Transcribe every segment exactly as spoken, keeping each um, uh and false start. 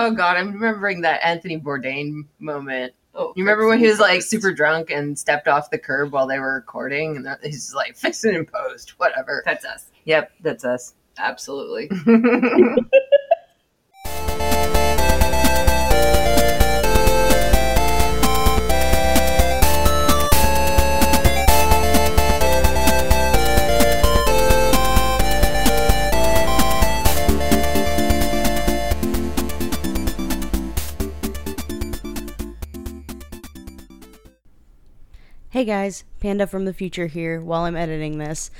Oh God, I'm remembering that Anthony Bourdain moment. Oh, you remember when he was like super drunk and stepped off the curb while they were recording, and he's like, fix it in post, whatever. That's us. Yep, that's us. Absolutely. Hey guys, Panda from the future here. While I'm editing this,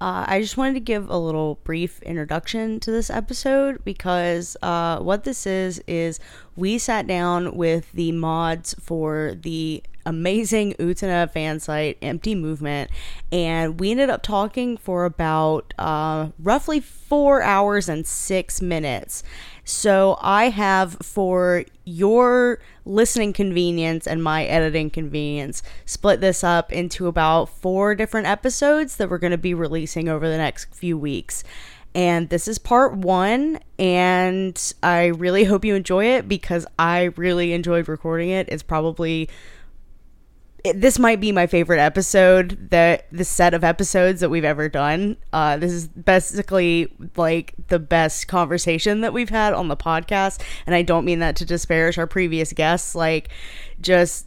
uh, I just wanted to give a little brief introduction to this episode because uh, what this is is we sat down with the mods for the amazing Utena fan site, Empty Movement, and we ended up talking for about uh, roughly four hours and six minutes. So I have, for your listening convenience and my editing convenience, split this up into about four different episodes that we're going to be releasing over the next few weeks. And this is part one, and I really hope you enjoy it because I really enjoyed recording it. It's probably... It, this might be my favorite episode, that the set of episodes that we've ever done. Uh, this is basically like the best conversation that we've had on the podcast. And I don't mean that to disparage our previous guests. Like, just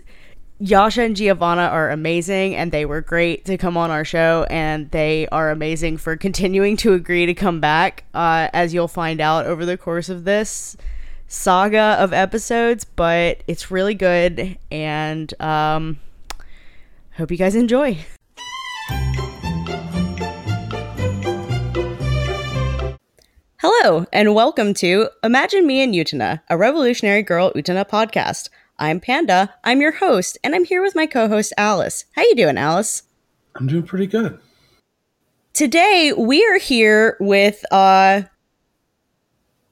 Yasha and Giovanna are amazing, and they were great to come on our show. And they are amazing for continuing to agree to come back, uh, as you'll find out over the course of this saga of episodes. But it's really good. And, um... hope you guys enjoy. Hello, and welcome to Imagine Me and Utena, a Revolutionary Girl Utena podcast. I'm Panda, I'm your host, and I'm here with my co-host, Alice. How you doing, Alice? I'm doing pretty good. Today, we are here with uh,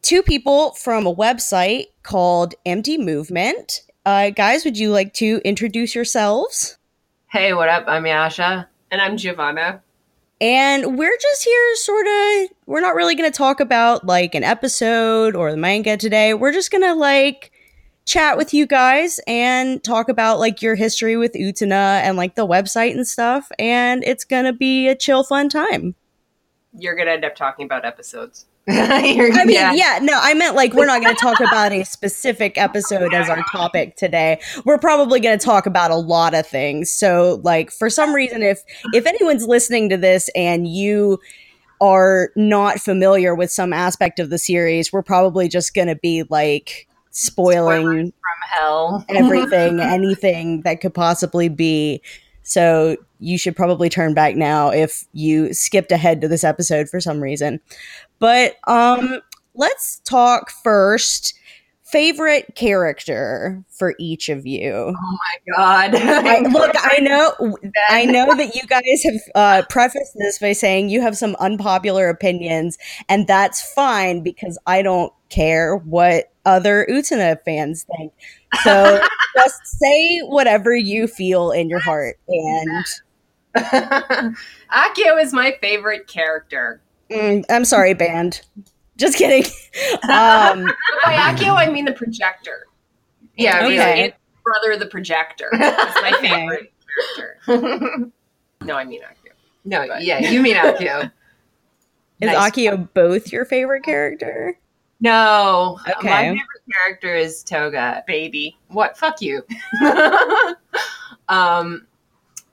two people from a website called Empty Movement. Uh, guys, would you like to introduce yourselves? Hey, what up? I'm Yasha. And I'm Giovanna. And we're just here sort of, we're not really going to talk about like an episode or the manga today. We're just going to like chat with you guys and talk about like your history with Utena and like the website and stuff. And it's going to be a chill, fun time. You're going to end up talking about episodes. I mean, yeah. yeah, no, I meant like we're not going to talk about a specific episode as our topic today. We're probably going to talk about a lot of things. So like for some reason, if if anyone's listening to this and you are not familiar with some aspect of the series, we're probably just going to be like spoiling Spoilers from hell everything, anything that could possibly be. So you should probably turn back now if you skipped ahead to this episode for some reason. But um, let's talk first. Favorite character for each of you? Oh my God! I, look, I know, I know that you guys have uh, prefaced this by saying you have some unpopular opinions, and that's fine because I don't care what other Utena fans think. So just say whatever you feel in your heart. And Akio is my favorite character. Mm, I'm sorry, band. Just kidding. Um, By Akio, I mean the projector. Yeah, okay. It's brother the projector. It's my favorite character. No, I mean Akio. No, but. Yeah, you mean Akio. Is nice. Akio both your favorite character? No. Okay. My favorite character is Toga, baby. What? Fuck you. um,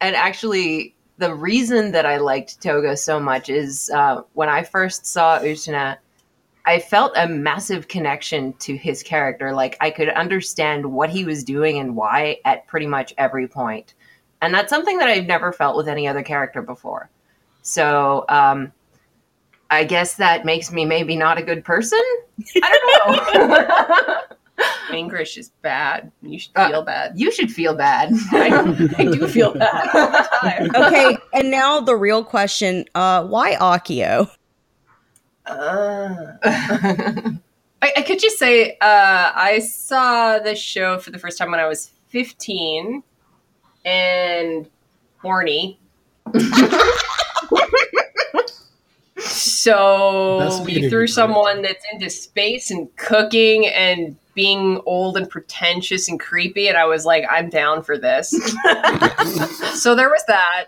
and actually, the reason that I liked Toga so much is uh, when I first saw Utena, I felt a massive connection to his character. Like, I could understand what he was doing and why at pretty much every point. And that's something that I've never felt with any other character before. So, um, I guess that makes me maybe not a good person? I don't know. Anguish is bad. You should feel uh, bad. You should feel bad. I, I do feel bad all the time. Okay, and now the real question. Uh, why Akio? Uh. I, I could just say uh, I saw the show for the first time when I was fifteen and horny. So we threw someone that's into space and cooking and being old and pretentious and creepy. And I was like, I'm down for this. So there was that.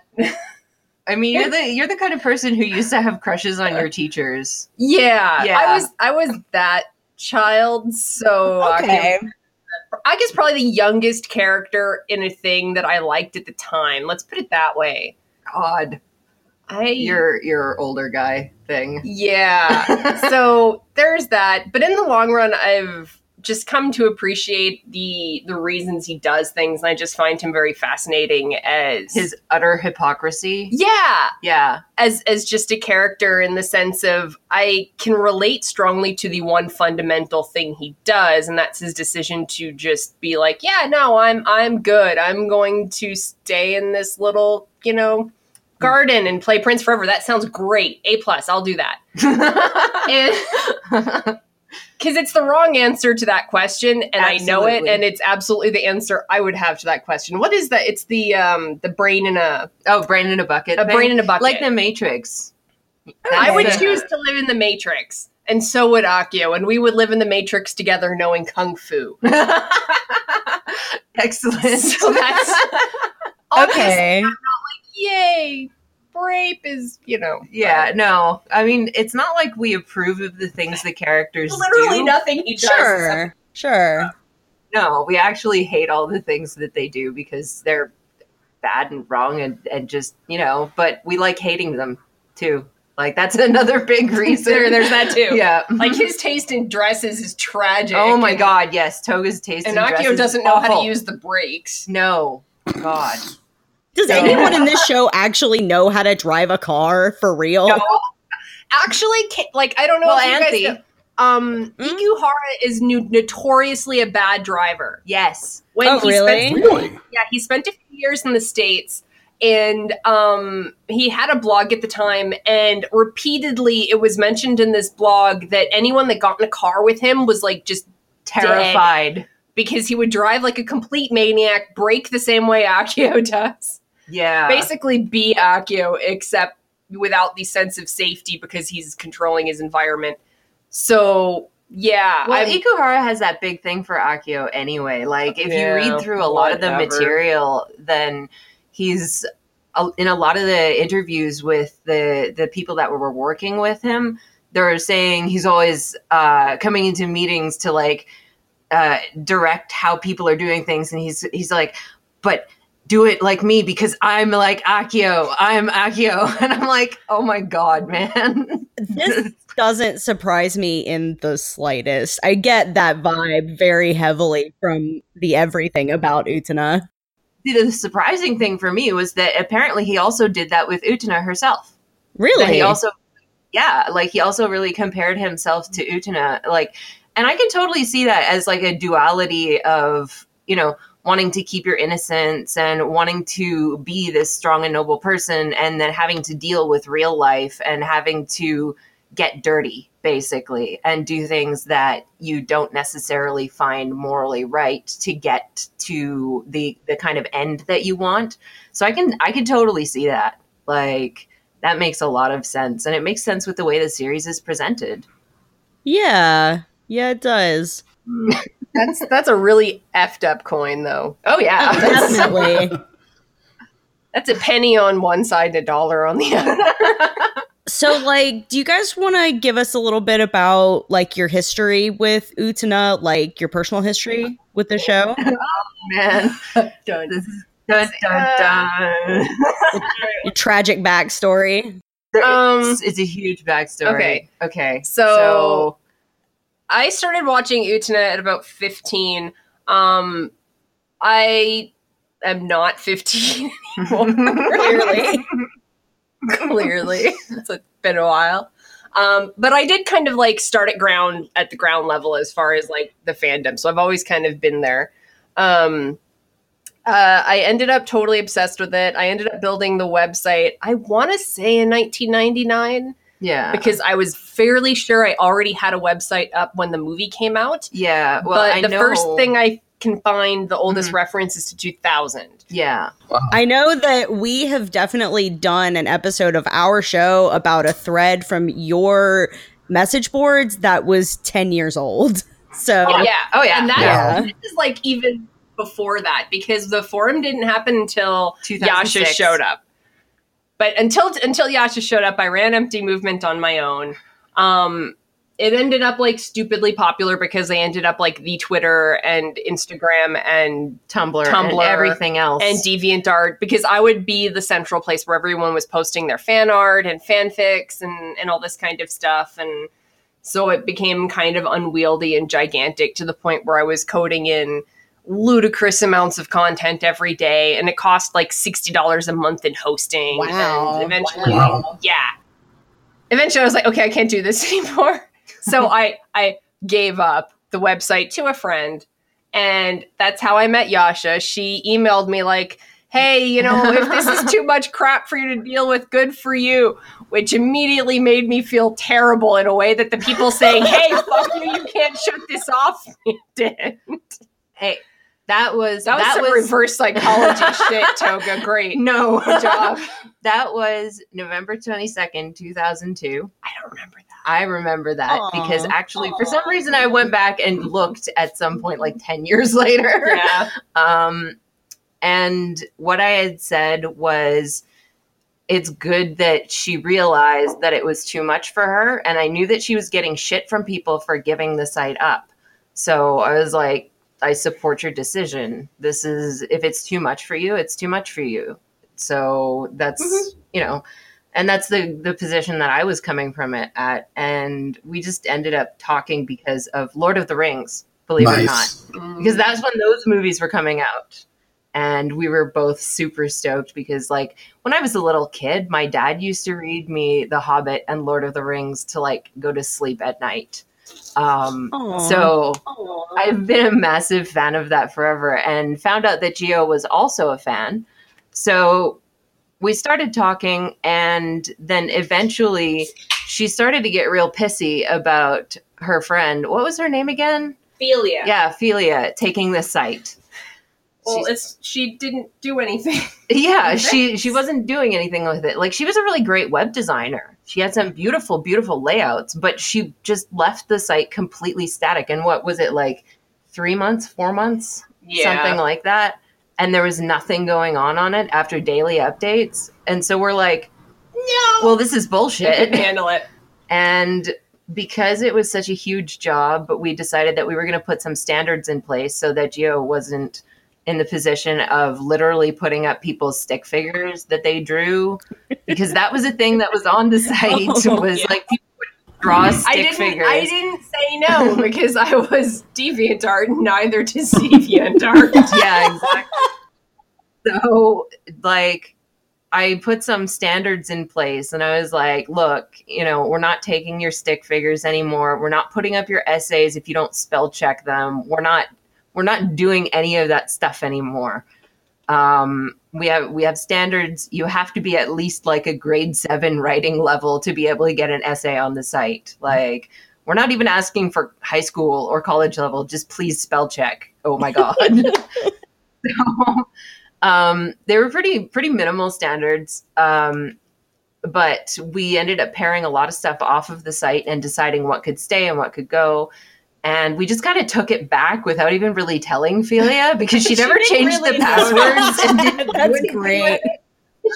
I mean, you're the you're the kind of person who used to have crushes on your teachers. Yeah, yeah. I was I was that child. So okay. I, can, I guess probably the youngest character in a thing that I liked at the time. Let's put it that way. God, I your your older guy thing. Yeah. So there's that. But in the long run, I've just come to appreciate the the reasons he does things, and I just find him very fascinating as his utter hypocrisy. Yeah. Yeah. As as just a character, in the sense of I can relate strongly to the one fundamental thing he does, and that's his decision to just be like, yeah, no, I'm I'm good. I'm going to stay in this little, you know, garden and play Prince forever. That sounds great. A plus, I'll do that. and, Because it's the wrong answer to that question, and absolutely. I know it, and it's absolutely the answer I would have to that question. What is that? It's the um, the brain in a... Oh, brain in a bucket. A thing. Brain in a bucket. Like the Matrix. I, I would that. choose to live in the Matrix, and so would Akio, and we would live in the Matrix together knowing Kung Fu. Excellent. So that's... Okay. I'm not like, yay! Rape is, you know. Yeah, but. no. I mean, it's not like we approve of the things the characters Literally do. Literally nothing he does. Sure, sure. No, we actually hate all the things that they do because they're bad and wrong and, and just, you know, but we like hating them, too. Like, that's another big reason. there, there's that, too. Yeah. Like, his taste in dresses is tragic. Oh, my and, God, yes. Toga's taste in dresses. And Akio doesn't know awful. how to use the brakes. No. God. Does anyone in this show actually know how to drive a car for real? No. Actually, like, I don't know well, if you Anthy. guys know. Um, mm-hmm. Ikuhara is no- notoriously a bad driver. Yes. When oh, he really? Spent, really? Yeah, he spent a few years in the States, and um, he had a blog at the time, and repeatedly it was mentioned in this blog that anyone that got in a car with him was, like, just terrified. Dead, because he would drive like a complete maniac, brake the same way Akio does. Yeah. Basically be Akio, except without the sense of safety because he's controlling his environment. So, yeah. Well, I'm, Ikuhara has that big thing for Akio anyway. Like, if yeah, you read through a lot whatever. of the material, then he's in a lot of the interviews with the, the people that were working with him, they're saying he's always uh, coming into meetings to, like, uh, direct how people are doing things. And he's, he's like, but do it like me because I'm like Akio, I'm Akio. And I'm like, oh my God, man. This doesn't surprise me in the slightest. I get that vibe very heavily from the everything about Utena. The surprising thing for me was that apparently he also did that with Utena herself. Really? That he also, yeah. Like he also really compared himself to Utena. Like, and I can totally see that as like a duality of, you know, wanting to keep your innocence and wanting to be this strong and noble person and then having to deal with real life and having to get dirty, basically, and do things that you don't necessarily find morally right to get to the, the kind of end that you want. So I can I can totally see that. Like, that makes a lot of sense. And it makes sense with the way the series is presented. Yeah. Yeah, it does. That's that's a really effed up coin, though. Oh, yeah. Definitely. That's a penny on one side and a dollar on the other. So, like, do you guys want to give us a little bit about, like, your history with Utena, like, your personal history with the show? Oh, man. Dun, dun, dun, dun. Your tragic backstory. Um, it's, it's a huge backstory. Okay. Okay. So... so- I started watching Utena at about fifteen. Um, I am not fifteen anymore. Clearly. Clearly. It's been a while. Um, but I did kind of like start at ground at the ground level as far as like the fandom. So I've always kind of been there. Um, uh, I ended up totally obsessed with it. I ended up building the website, I want to say in nineteen ninety-nine. Yeah. Because I was fairly sure I already had a website up when the movie came out. Yeah. Well, but I the know. first thing I can find the oldest mm-hmm. references to two thousand. Yeah. Wow. I know that we have definitely done an episode of our show about a thread from your message boards that was ten years old. So oh, yeah. Oh yeah. And that yeah. This is like even before that, because the forum didn't happen until Yasha showed up. But until until Yasha showed up, I ran Empty Movement on my own. Um, it ended up like stupidly popular because they ended up like the Twitter and Instagram and Tumblr, Tumblr and everything else. And DeviantArt, because I would be the central place where everyone was posting their fan art and fanfics and, and all this kind of stuff. And so it became kind of unwieldy and gigantic to the point where I was coding in ludicrous amounts of content every day, and it cost like sixty dollars a month in hosting. Wow. And eventually, wow. yeah. Eventually I was like, okay, I can't do this anymore. So I, I gave up the website to a friend, and that's how I met Yasha. She emailed me like, hey, you know, if this is too much crap for you to deal with, good for you, which immediately made me feel terrible in a way that the people saying, hey, fuck you, you can't shut this off, didn't. Hey, that was... That was that some was, reverse psychology shit, Toga. Great. No. Good job. That was November twenty-second, two thousand two. I don't remember that. I remember that Aww. because actually, Aww. for some reason, I went back and looked at some point like ten years later. Yeah. Um... And what I had said was, it's good that she realized that it was too much for her. And I knew that she was getting shit from people for giving the site up. So I was like, I support your decision. This is, if it's too much for you, it's too much for you. So that's, mm-hmm. you know, and that's the, the position that I was coming from it at. And we just ended up talking because of Lord of the Rings, believe nice. it or not. Mm-hmm. Because that's when those movies were coming out. And we were both super stoked because, like, when I was a little kid, my dad used to read me The Hobbit and Lord of the Rings to, like, go to sleep at night. Um, so Aww. I've been a massive fan of that forever, and found out that Gio was also a fan. So we started talking, and then eventually she started to get real pissy about her friend. What was her name again? Felia. Yeah, Felia, taking the site. Well, it's, she didn't do anything. Yeah, she, she wasn't doing anything with it. Like, she was a really great web designer. She had some beautiful, beautiful layouts, but she just left the site completely static. And what was it, like, three months, four months? Yeah. Something like that. And there was nothing going on on it after daily updates. And so we're like, no. Well, this is bullshit. You can handle it. And... because it was such a huge job, but we decided that we were going to put some standards in place so that Gio wasn't in the position of literally putting up people's stick figures that they drew, because that was a thing that was on the site. Oh, was yeah. like people would draw stick I didn't, figures. I didn't say no because I was DeviantArt, neither to DeviantArt. Yeah, exactly. So like, I put some standards in place, and I was like, look, you know, we're not taking your stick figures anymore. We're not putting up your essays if you don't spell check them. We're not, we're not doing any of that stuff anymore. Um, we have, we have standards. You have to be at least like a grade seven writing level to be able to get an essay on the site. Like, we're not even asking for high school or college level. Just please spell check. Oh my God. So, Um, they were pretty, pretty minimal standards. Um, but we ended up paring a lot of stuff off of the site and deciding what could stay and what could go. And we just kind of took it back without even really telling Felia, because she, she never changed really the passwords. And didn't That's do great.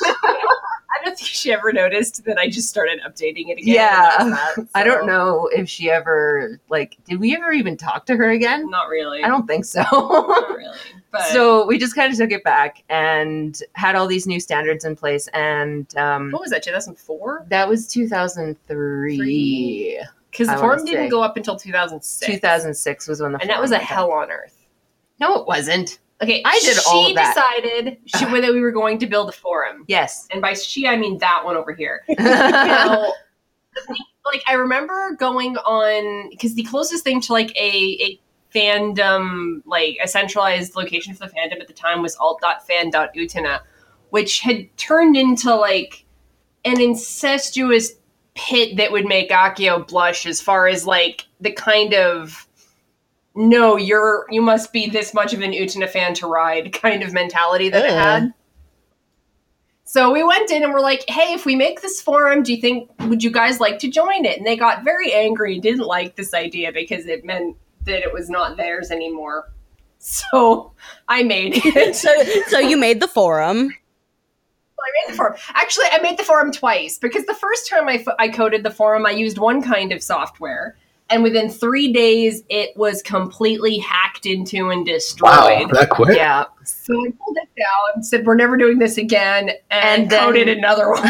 I don't think she ever noticed that I just started updating it again. Yeah. That, so. I don't know if she ever, like, did we ever even talk to her again? Not really. I don't think so. Not really. But. So we just kind of took it back and had all these new standards in place. And um, what was that? two thousand four? That was two thousand three. Because the forum didn't go up until two thousand six. two thousand six was when the forum. And that was a hell on earth. No, it wasn't. Okay, I did all of that. She decided she, whether we were going to build a forum. Yes, and by she I mean that one over here. You know, like I remember going on, because the closest thing to like a a fandom, like a centralized location for the fandom at the time, was alt dot fan dot utena, which had turned into like an incestuous pit that would make Akio blush as far as like the kind of no, you're you must be this much of an Utena fan to ride kind of mentality that yeah. it had. So we went in and we're like, hey, if we make this forum, do you think, would you guys like to join it? And they got very angry and didn't like this idea because it meant that it was not theirs anymore. So I made it. so, so you made the forum. I made the forum. Actually, I made the forum twice because the first time I, I coded the forum, I used one kind of software. And within three days, it was completely hacked into and destroyed. Wow, that quick? Yeah. So I pulled it down and said, we're never doing this again, and, and then, coded another one.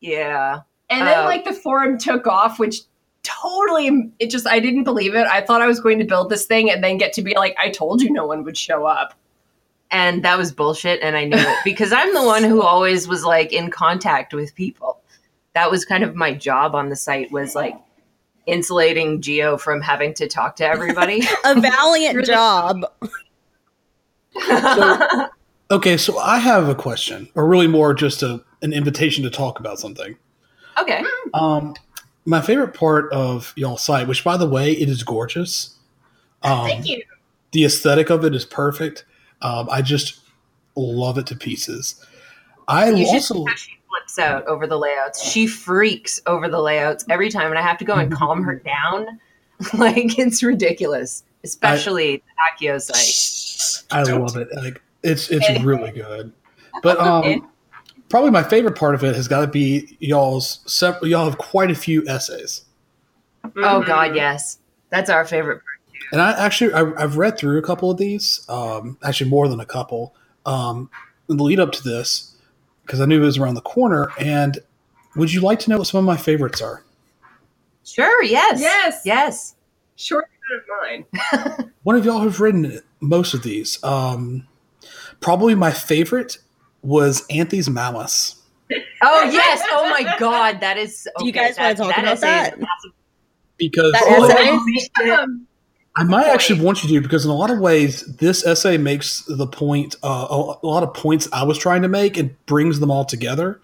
yeah. And uh, then, like, the forum took off, which totally, it just, I didn't believe it. I thought I was going to build this thing and then get to be like, I told you no one would show up. And that was bullshit, and I knew it. Because I'm the one who always was, like, in contact with people. That was kind of my job on the site, was, like, insulating Geo from having to talk to everybody. A valiant job. So, okay, so I have a question, or really more just a, an invitation to talk about something. Okay. Um, my favorite part of y'all's site, which, by the way, it is gorgeous. Um, Thank you. The aesthetic of it is perfect. Um, I just love it to pieces. I you also... flips out over the layouts. She freaks over the layouts every time, and I have to go and calm her down. Like, it's ridiculous, especially I, the Akio site. I love it. Like, it's it's really good. But um, probably my favorite part of it has got to be y'all's. Y'all have quite a few essays. Mm-hmm. Oh God, yes, that's our favorite part too. And I actually I, I've read through a couple of these. Um, actually, more than a couple. Um, in the lead up to this. Because I knew it was around the corner. And would you like to know what some of my favorites are? Sure, yes. Yes. Yes. Sure, none of mine. One of y'all have written most of these. Um, probably my favorite was Anthy's Malice. Oh, yes. Oh, my God. That is... Okay, do you guys that, want to talk that about that? Because... That essay? Oh, I might actually want you to, because in a lot of ways, this essay makes the point, uh, a lot of points I was trying to make, and brings them all together.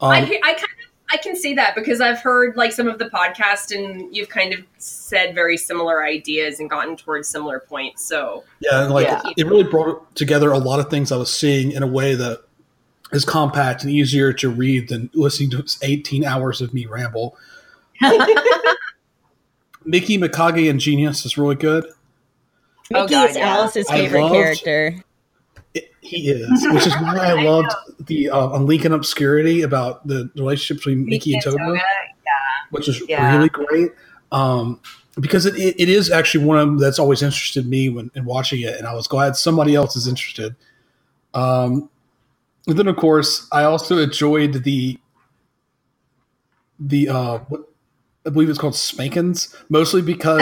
Um, I, I kind of, I can see that, because I've heard like some of the podcast, and you've kind of said very similar ideas and gotten towards similar points. So yeah, like yeah. it really brought together a lot of things I was seeing in a way that is compact and easier to read than listening to eighteen hours of me ramble. Miki Mikage and Genius is really good. Oh, Miki is yeah. Alice's favorite loved, character. It, he is, which is why I, I loved know. the uh, on Link and Obscurity about the relationship between Miki, Miki and Toga, Toga. Yeah. which is yeah. really great. Um, because it, it, it is actually one of them that's always interested me when in watching it, and I was glad somebody else is interested. Um, and then, of course, I also enjoyed the the uh, what. I believe it's called Spankins, mostly because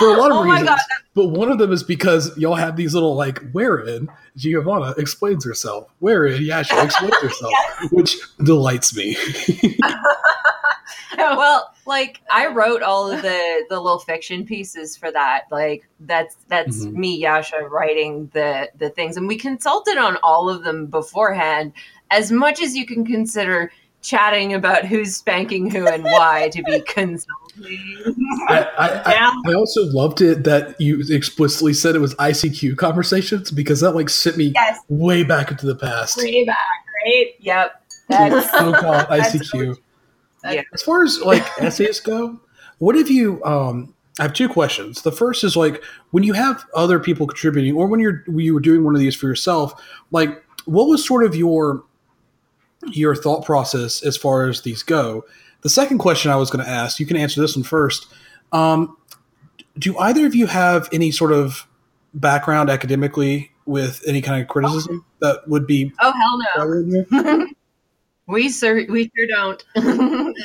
for a lot of oh reasons, but one of them is because y'all have these little like, wherein Giovanna explains herself, wherein Yasha explains herself, yes. which delights me. Well, like I wrote all of the, the little fiction pieces for that. Like that's, that's mm-hmm. me, Yasha, writing the, the things. And we consulted on all of them beforehand, as much as you can consider chatting about who's spanking who and why to be consulting. I, I, yeah. I, I also loved it that you explicitly said it was I C Q conversations, because that like sent me yes. way back into the past. Way back, right? Yep. That's so called I C Q. That's, yeah. As far as like essays go, what have you? Um, I have two questions. The first is like when you have other people contributing, or when you're when you were doing one of these for yourself, like what was sort of your your thought process as far as these go. The second question I was going to ask, you can answer this one first. Um, do either of you have any sort of background academically with any kind of criticism oh. that would be? Oh, hell no. we sure, we sure don't.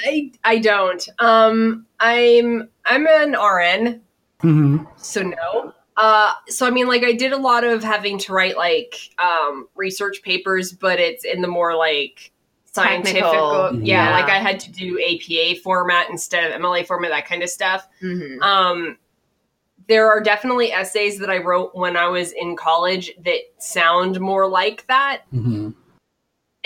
I, I don't. Um, I'm, I'm an R N. Mm-hmm. So no. Uh, so, I mean, like I did a lot of having to write like, um, research papers, but it's in the more like scientific, yeah, yeah, like I had to do A P A format instead of M L A format, that kind of stuff. Mm-hmm. Um, there are definitely essays that I wrote when I was in college that sound more like that. Mm-hmm.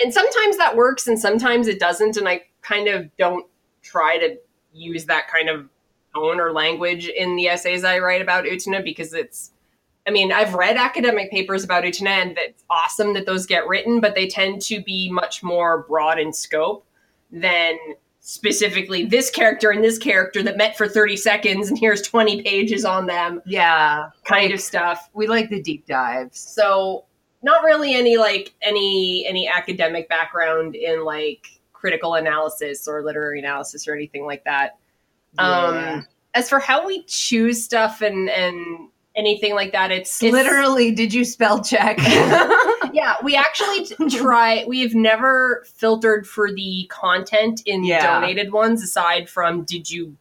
And sometimes that works and sometimes it doesn't. And I kind of don't try to use that kind of tone or language in the essays I write about Utena, because it's, I mean, I've read academic papers about Utena, and that's awesome that those get written, but they tend to be much more broad in scope than specifically this character and this character that met for thirty seconds and here's twenty pages on them. Yeah. Kind like, of stuff. We like the deep dives. So not really any like any any academic background in like critical analysis or literary analysis or anything like that. Yeah. Um, as for how we choose stuff and and anything like that, it's, it's literally, did you spell check? Yeah, we actually try, we've never filtered for the content in yeah. donated ones aside from, did you,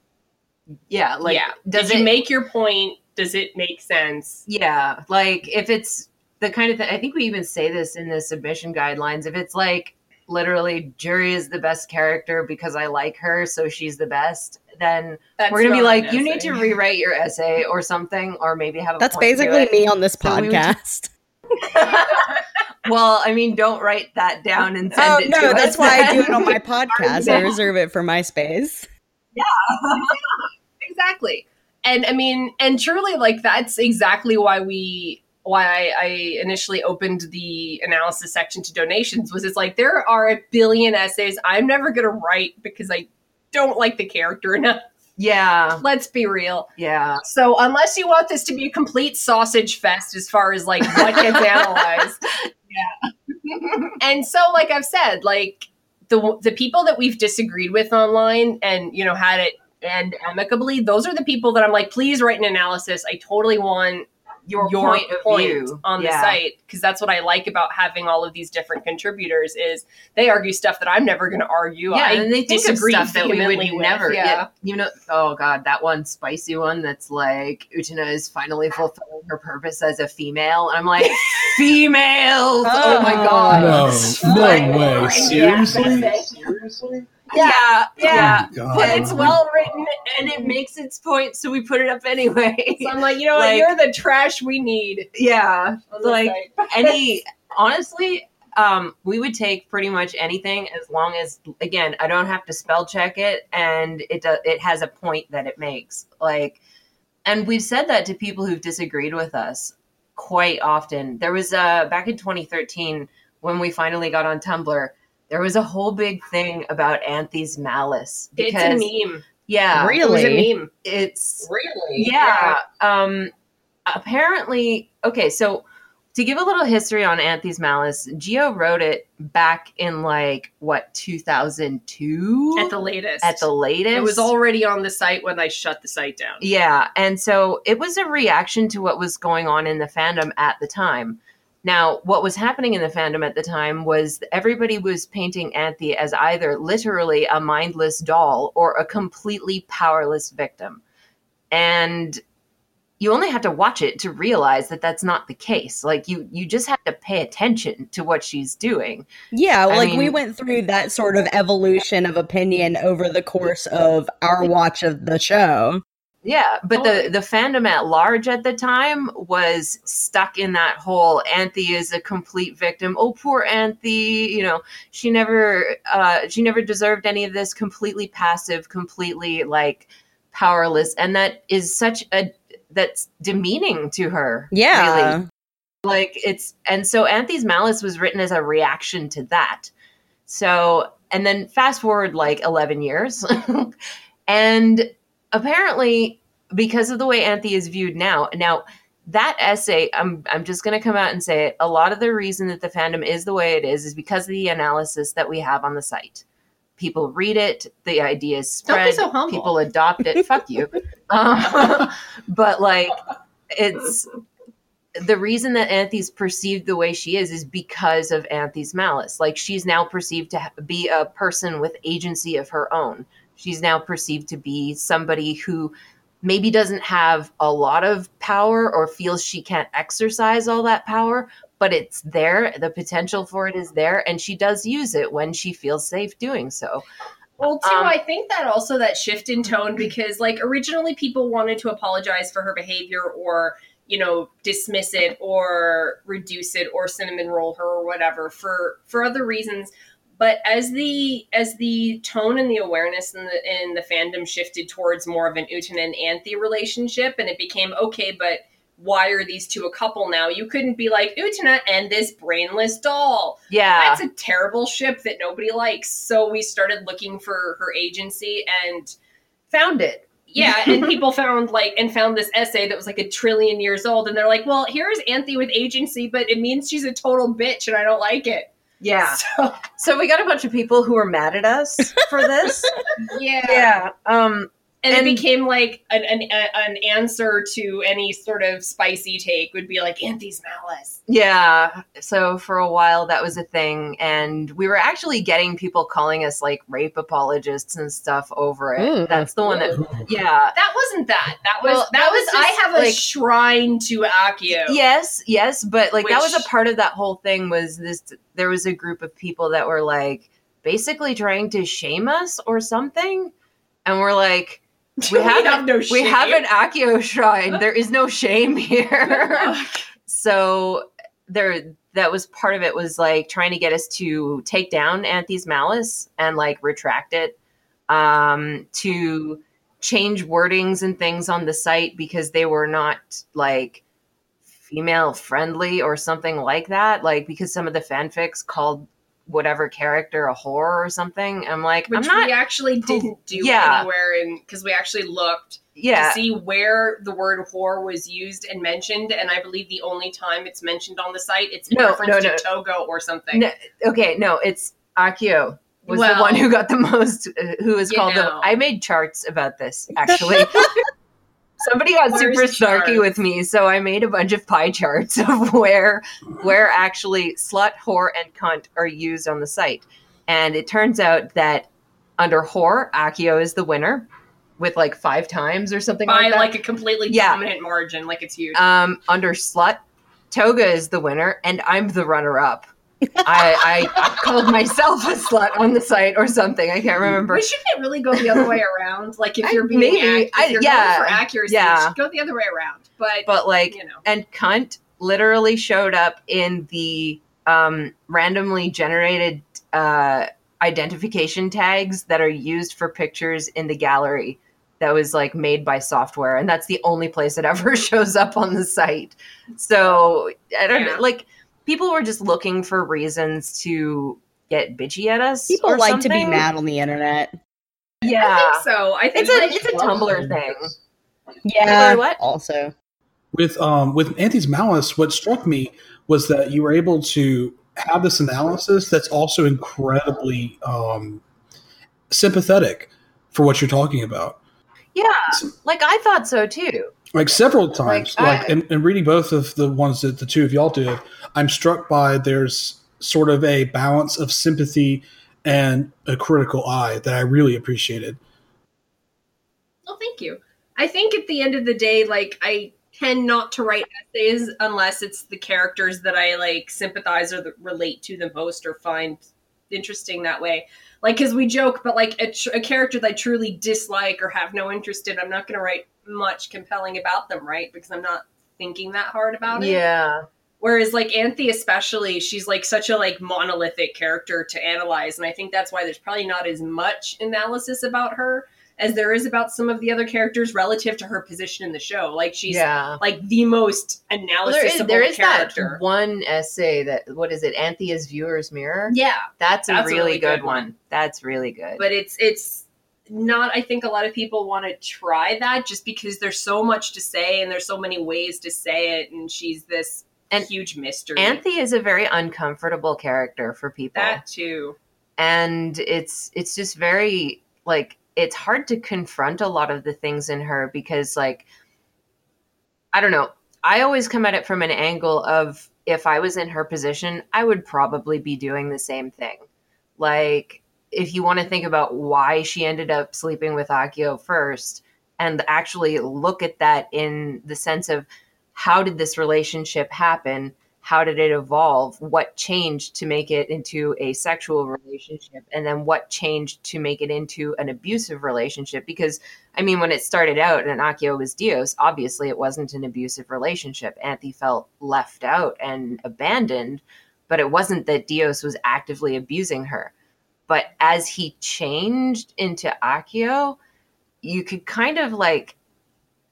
yeah, like, yeah. does did it you make your point? Does it make sense? Yeah. Like if it's the kind of thing, I think we even say this in the submission guidelines, if it's like literally Juri is the best character because I like her, so she's the best, then that's we're gonna be like, you need to rewrite your essay or something, or maybe have a that's basically me on this podcast. Well, I mean, don't write that down and send oh, it no, to no that's us why then. I do it on my podcast. I reserve it for MySpace. Yeah. Exactly. And I mean, and truly, like, that's exactly why we why I, I initially opened the analysis section to donations, was it's like, there are a billion essays I'm never gonna write because I don't like the character enough. Yeah. Let's be real. Yeah. So unless you want this to be a complete sausage fest as far as like what gets analyzed. Yeah. And so like I've said, like the the people that we've disagreed with online and, you know, had it end amicably, those are the people that I'm like, please write an analysis. I totally want your, your point, point of view on yeah. the site, because that's what I like about having all of these different contributors is they argue stuff that I'm never going to argue. Yeah, I and they think of stuff that we would with. never. Yeah. yeah, you know. Oh god, that one spicy one that's like Utena is finally fulfilling her purpose as a female, and I'm like, females. Oh, oh my god. No, no oh, way. Seriously. Yeah. Seriously. Yeah, yeah, yeah. Oh, but it's well written and it makes its point, so we put it up anyway. So I'm like, you know, like, what? You're the trash we need. Yeah, like any. Honestly, um, we would take pretty much anything as long as, again, I don't have to spell check it, and it do, it has a point that it makes. Like, and we've said that to people who've disagreed with us quite often. There was a back in twenty thirteen when we finally got on Tumblr. There was a whole big thing about Anthy's malice. Because, it's a meme. Yeah. Really? It's a meme. It's... Really? Yeah. yeah. Um, apparently... Okay, so to give a little history on Anthy's malice, Gio wrote it back in, like, what, two thousand two? At the latest. At the latest. It was already on the site when I shut the site down. Yeah, and so it was a reaction to what was going on in the fandom at the time. Now, what was happening in the fandom at the time was everybody was painting Anthy as either literally a mindless doll or a completely powerless victim. And you only have to watch it to realize that that's not the case. Like, you, you just have to pay attention to what she's doing. Yeah, I like mean, we went through that sort of evolution of opinion over the course of our watch of the show. Yeah, but oh. the, the fandom at large at the time was stuck in that whole Anthy is a complete victim. Oh, poor Anthy. You know, she never uh, she never deserved any of this. Completely passive, completely like powerless. And that is such a that's demeaning to her. Yeah. Really. Like it's and so Anthy's malice was written as a reaction to that. So and then fast forward like eleven years and apparently, because of the way Anthy is viewed now, now that essay, I'm I'm just going to come out and say it. A lot of the reason that the fandom is the way it is is because of the analysis that we have on the site. People read it, the ideas spread, don't be so humble. People adopt it. Fuck you. Um, but like, it's the reason that Anthy's perceived the way she is is because of Anthy's malice. Like, she's now perceived to be a person with agency of her own. She's now perceived to be somebody who maybe doesn't have a lot of power or feels she can't exercise all that power, but it's there. The potential for it is there. And she does use it when she feels safe doing so. Well, too, um, I think that also that shift in tone, because like originally people wanted to apologize for her behavior or, you know, dismiss it or reduce it or cinnamon roll her or whatever for, for other reasons. But as the as the tone and the awareness in the in the fandom shifted towards more of an Utena and Anthy relationship, and it became, okay, but why are these two a couple now? You couldn't be like, Utena and this brainless doll. Yeah. That's a terrible ship that nobody likes. So we started looking for her agency and found it. Yeah, and people found like and found this essay that was like a trillion years old, and they're like, well, here's Anthy with agency, but it means she's a total bitch and I don't like it. Yeah. So, so we got a bunch of people who were mad at us for this. Yeah. Yeah. Um, and, and it became like an, an an answer to any sort of spicy take would be like Anthy's malice. Yeah. So for a while that was a thing. And we were actually getting people calling us like rape apologists and stuff over it. Mm. That's the one that, yeah. That wasn't that. That was, well, that, that was, was just, I have like, a shrine to Akio. Yes. Yes. But like which, that was a part of that whole thing was this, there was a group of people that were like basically trying to shame us or something. And we're like, We, we, have, have, no we have an Akio shrine. There is no shame here. So there, that was part of it was like trying to get us to take down Anthy's malice and like retract it, um, to change wordings and things on the site because they were not like female friendly or something like that. Like because some of the fanfics called whatever character a whore or something. I'm like, which I'm not, we actually didn't do yeah. anywhere, and because we actually looked yeah. to see where the word whore was used and mentioned, and I believe the only time it's mentioned on the site, it's in no, reference no, no. to Toga or something. No, okay, no, it's Akio was well, the one who got the most, uh, who was called know. the, I made charts about this, actually. Somebody got Where's super snarky charts? with me, so I made a bunch of pie charts of where where actually slut, whore, and cunt are used on the site. And it turns out that under whore, Akio is the winner with like five times or something By like that. By like a completely yeah. dominant margin, like it's huge. Um, under slut, Toga is the winner, and I'm the runner-up. I, I, I called myself a slut on the site or something. I can't remember. We shouldn't really go the other way around. Like if you're being maybe, ac- if you're I, yeah, going for accuracy, yeah. you should go the other way around. But but like you know. And cunt literally showed up in the um, randomly generated uh, identification tags that are used for pictures in the gallery that was like made by software, and that's the only place it ever shows up on the site. So I don't yeah. know, like. People were just looking for reasons to get bitchy at us. People or like something. to be mad on the internet. Yeah, I think so. I think it's a, like, it's a Tumblr thing. Yeah, what? Also, with um with Anthy's malice, what struck me was that you were able to have this analysis that's also incredibly um, sympathetic for what you're talking about. Yeah, so, like I thought so too. Like several times, like, like I, and, and reading both of the ones that the two of y'all did, I'm struck by there's sort of a balance of sympathy and a critical eye that I really appreciated. Well, thank you. I think at the end of the day, like I tend not to write essays unless it's the characters that I like sympathize or relate to the most or find interesting that way. Like, because we joke, but like a, tr- a character that I truly dislike or have no interest in, I'm not going to write much compelling about them, right? Because I'm not thinking that hard about it. Yeah. Whereas like Anthy especially, she's like such a like monolithic character to analyze. And I think that's why there's probably not as much analysis about her as there is about some of the other characters relative to her position in the show. Like she's yeah. like the most analysis well, there is, there character. There is that one essay that, what is it? Anthy's Viewer's Mirror? Yeah. That's a, that's really, a really good, good one. one. That's really good. But it's, it's, not, I think a lot of people want to try that just because there's so much to say and there's so many ways to say it. And she's this and huge mystery. Anthy is a very uncomfortable character for people. That too. And it's, it's just very like, it's hard to confront a lot of the things in her because like, I don't know. I always come at it from an angle of if I was in her position, I would probably be doing the same thing. Like, if you want to think about why she ended up sleeping with Akio first and actually look at that in the sense of how did this relationship happen? How did it evolve? What changed to make it into a sexual relationship? And then what changed to make it into an abusive relationship? Because I mean, when it started out and Akio was Dios, obviously it wasn't an abusive relationship. Anthy felt left out and abandoned, but it wasn't that Dios was actively abusing her. But as he changed into Akio, you could kind of like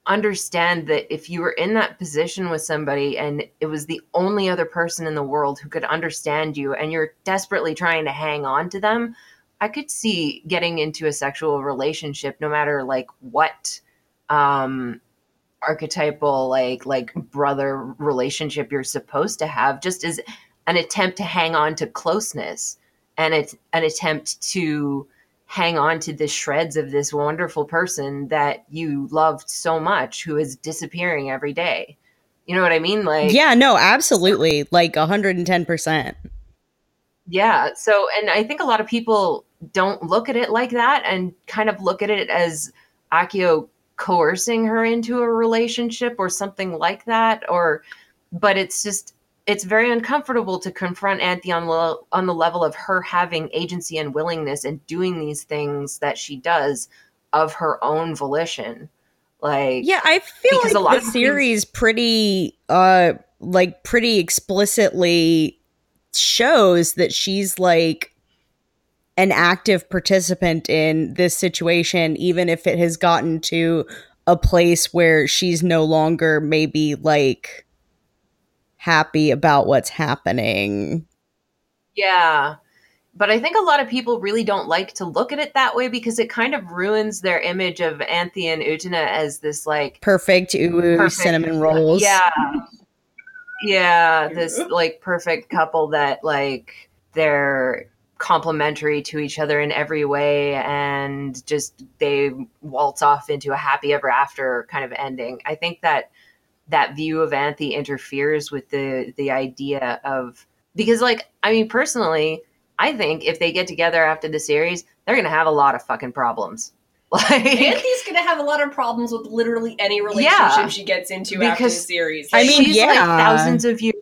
understand that if you were in that position with somebody and it was the only other person in the world who could understand you and you're desperately trying to hang on to them, I could see getting into a sexual relationship no matter like what um, archetypal like like brother relationship you're supposed to have, just as an attempt to hang on to closeness. And it's an attempt to hang on to the shreds of this wonderful person that you loved so much who is disappearing every day. You know what I mean? Like, yeah, no, absolutely. Like one hundred ten percent. Yeah. So, and I think a lot of people don't look at it like that and kind of look at it as Akio coercing her into a relationship or something like that. Or, but it's just, it's very uncomfortable to confront Anthy on, lo- on the level of her having agency and willingness and doing these things that she does of her own volition. Like, yeah, I feel like a lot the of series things- pretty, uh, like pretty explicitly shows that she's like an active participant in this situation, even if it has gotten to a place where she's no longer maybe like happy about what's happening. Yeah. But I think a lot of people really don't like to look at it that way because it kind of ruins their image of Anthy and Utena as this like perfect uwu perfect, cinnamon rolls. Yeah. Yeah. This like perfect couple that like they're complementary to each other in every way and just they waltz off into a happy ever after kind of ending. I think that that view of Anthy interferes with the, the idea of, because like, I mean, personally, I think if they get together after the series, they're going to have a lot of fucking problems. Like, Anthy's going to have a lot of problems with literally any relationship yeah, she gets into because, after the series. Like, I mean, she's yeah. like thousands of years.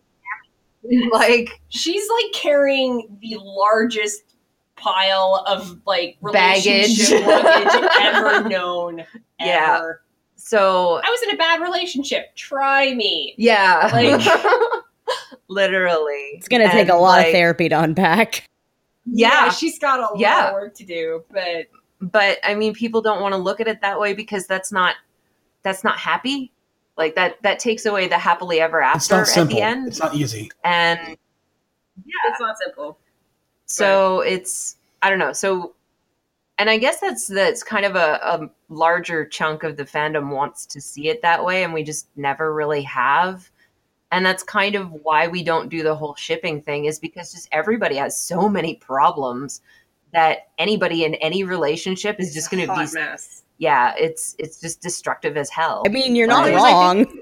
Like she's like carrying the largest pile of like relationship baggage luggage ever known. Yeah. Ever. So I was in a bad relationship. Try me. Yeah. Like literally. It's going to take a lot like, of therapy to unpack. Yeah. yeah she's got a yeah. lot of work to do, but but I mean people don't want to look at it that way because that's not that's not happy. Like that that takes away the happily ever after it's not at simple. The end. It's not easy. And yeah, it's not simple. So but. It's I don't know. So And I guess that's that's kind of a, a larger chunk of the fandom wants to see it that way, and we just never really have. And that's kind of why we don't do the whole shipping thing, is because just everybody has so many problems that anybody in any relationship is just going to be mess. Yeah, it's it's just destructive as hell. I mean, you're not but wrong. I think,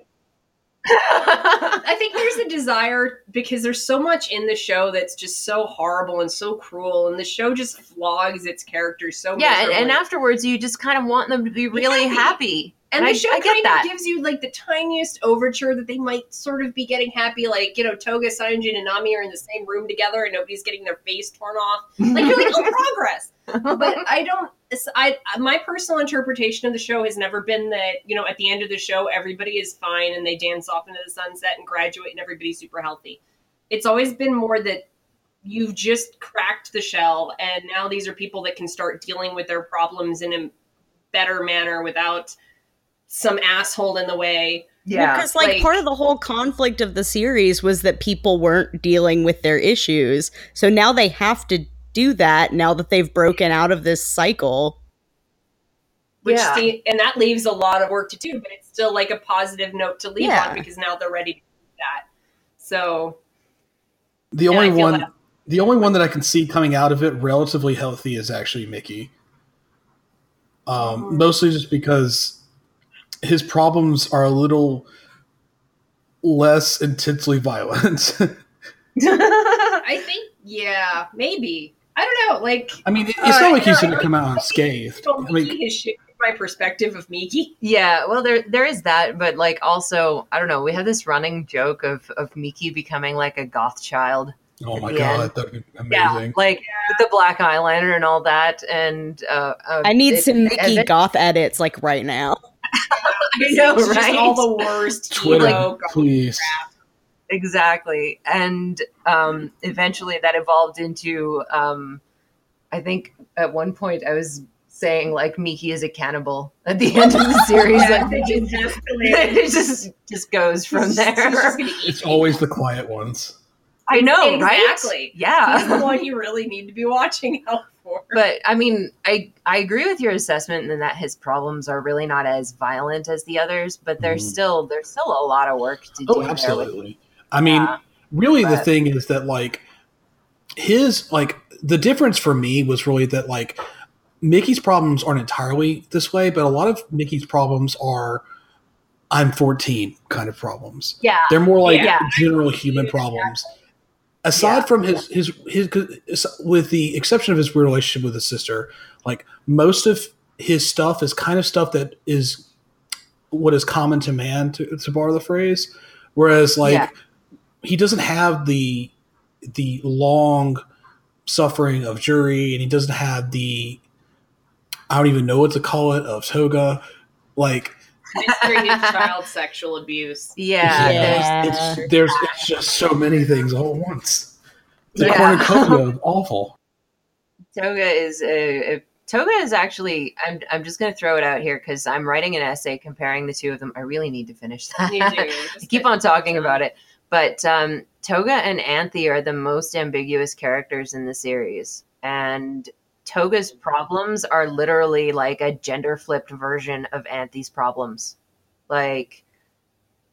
I think there's a desire because there's so much in the show that's just so horrible and so cruel, and the show just flogs its characters so much. Yeah, and, and afterwards you just kind of want them to be really happy. happy. And, and the I, show I kind that. Of gives you like the tiniest overture that they might sort of be getting happy, like, you know, Toga, Saionji, and Nanami are in the same room together and nobody's getting their face torn off. Like, you're like, oh, progress. But I don't, I, my personal interpretation of the show has never been that, you know, at the end of the show, everybody is fine and they dance off into the sunset and graduate and everybody's super healthy. It's always been more that you've just cracked the shell and now these are people that can start dealing with their problems in a better manner without some asshole in the way. Yeah. Because well, like, like part of the whole conflict of the series was that people weren't dealing with their issues. So now they have to do that now that they've broken out of this cycle. Which yeah. see, and that leaves a lot of work to do, but it's still like a positive note to leave yeah. on because now they're ready to do that. So the only one that- the only one that I can see coming out of it relatively healthy is actually Miki. Um, mm-hmm. Mostly just because his problems are a little less intensely violent. I think, yeah, maybe. I don't know, like... I mean, it's uh, not like he's going to come out unscathed. I mean, his shit, my perspective of Miki. Yeah, well, there there is that, but, like, also, I don't know, we have this running joke of, of Miki becoming, like, a goth child. Oh, my God, that would be amazing. Yeah, like, yeah. with the black eyeliner and all that, and... Uh, uh, I need it, some Miki it, goth edits, like, right now. I know, right? Just all the worst Twitter, emo, please. Crap. Exactly. And um, eventually that evolved into um, I think at one point I was saying like Miki is a cannibal at the end of the series. Yeah, like, it, just, it just just goes from there. It's always the quiet ones. I know, exactly. right? Exactly. Yeah. That's the one you really need to be watching out for. But I mean, I, I agree with your assessment in that his problems are really not as violent as the others, but there's mm. still there's still a lot of work to oh, do. Oh, absolutely. I mean, yeah, really but, the thing is that like his like the difference for me was really that like Mickey's problems aren't entirely this way, but a lot of Mickey's problems are I'm fourteen kind of problems. Yeah. They're more like yeah. general human problems. Exactly. Aside yeah. from his, his, his, his, with the exception of his weird relationship with his sister, like most of his stuff is kind of stuff that is what is common to man, to, to borrow the phrase. Whereas like yeah. he doesn't have the, the long suffering of Juri, and he doesn't have the, I don't even know what to call it, of Toga. Like, history of child sexual abuse. Yeah, yeah. There's, it's, there's it's just so many things all at once. The yeah. cornucopia is awful. Toga is a, a Toga is actually. I'm I'm just going to throw it out here because I'm writing an essay comparing the two of them. I really need to finish that. You do. I keep on talking about it, but um, Toga and Anthy are the most ambiguous characters in the series, and Toga's problems are literally like a gender flipped version of Anthy's problems. Like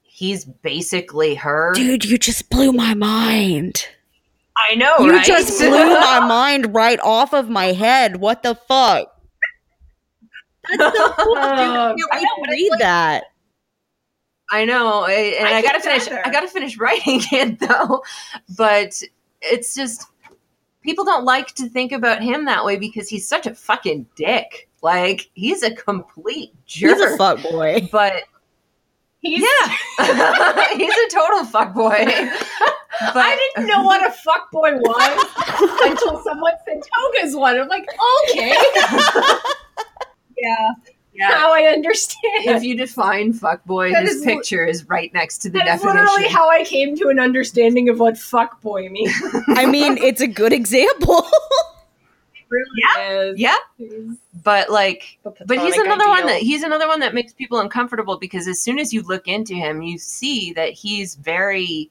he's basically her. Dude, you just blew my mind. I know, you right? just blew my mind right off of my head. What the fuck? That's so cool. I can read like, that. I know, and I, I gotta finish. Either. I gotta finish writing it though. But it's just. People don't like to think about him that way because he's such a fucking dick. Like, he's a complete jerk. He's a fuckboy. But, he's- yeah. He's a total fuckboy. But I didn't know what a fuckboy was until someone said Toga's one. I'm like, okay. yeah. Yeah. How I understand. If you define fuckboy, that his is, picture is right next to the that definition. That's literally how I came to an understanding of what fuckboy means. I mean, it's a good example. It really yeah. is. Yeah. But like but he's another ideal. one that he's another one that makes people uncomfortable because as soon as you look into him, you see that he's very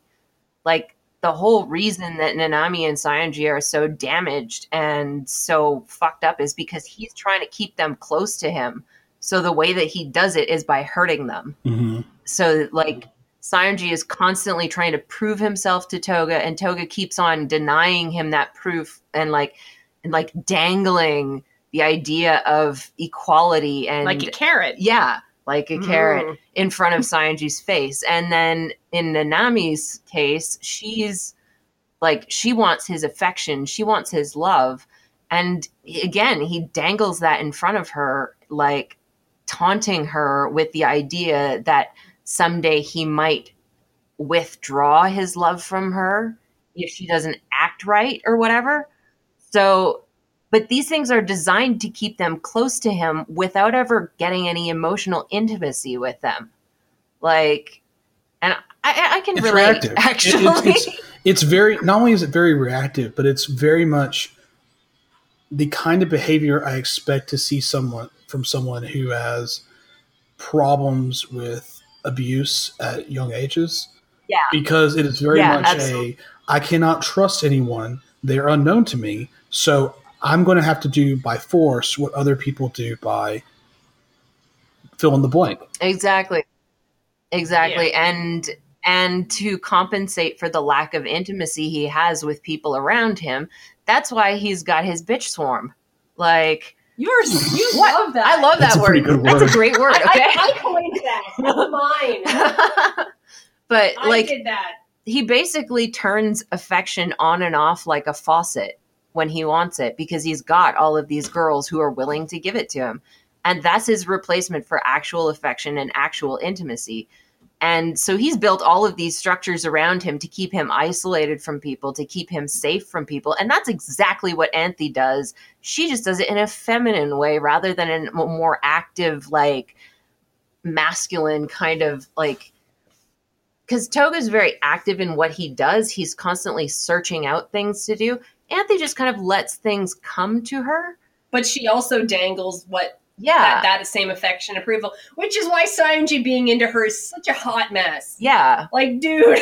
like the whole reason that Nanami and Saionji are so damaged and so fucked up is because he's trying to keep them close to him. So the way that he does it is by hurting them. Mm-hmm. So like Saionji is constantly trying to prove himself to Toga, and Toga keeps on denying him that proof and like and like dangling the idea of equality and like a carrot. Yeah, like a carrot mm. in front of Saionji's face. And then in Nanami's case, she's like she wants his affection, she wants his love, and again, he dangles that in front of her like taunting her with the idea that someday he might withdraw his love from her if she doesn't act right or whatever. So, but these things are designed to keep them close to him without ever getting any emotional intimacy with them. Like, and I, I can it's relate reactive. Actually. It, it's, it's, it's very, not only is it very reactive, but it's very much the kind of behavior I expect to see someone from someone who has problems with abuse at young ages. Yeah. Because it is very yeah, much absolutely. a, I cannot trust anyone. They're unknown to me. So I'm going to have to do by force what other people do by fill in the blank. Exactly. Exactly. Yeah. And, and to compensate for the lack of intimacy he has with people around him, that's why he's got his bitch swarm. Like, You're, you what? love that. I love that word. word. That's a great word. Okay, I, I, I coined that. That's mine. But I like, did that. He basically turns affection on and off like a faucet when he wants it because he's got all of these girls who are willing to give it to him, and that's his replacement for actual affection and actual intimacy. And so he's built all of these structures around him to keep him isolated from people, to keep him safe from people, and that's exactly what Anthy does. She just does it in a feminine way rather than in a more active, like, masculine kind of, like... Because Toga's very active in what he does. He's constantly searching out things to do. Anthy just kind of lets things come to her. But she also dangles what yeah. that, that same affection approval, which is why Saionji being into her is such a hot mess. Yeah. Like, dude.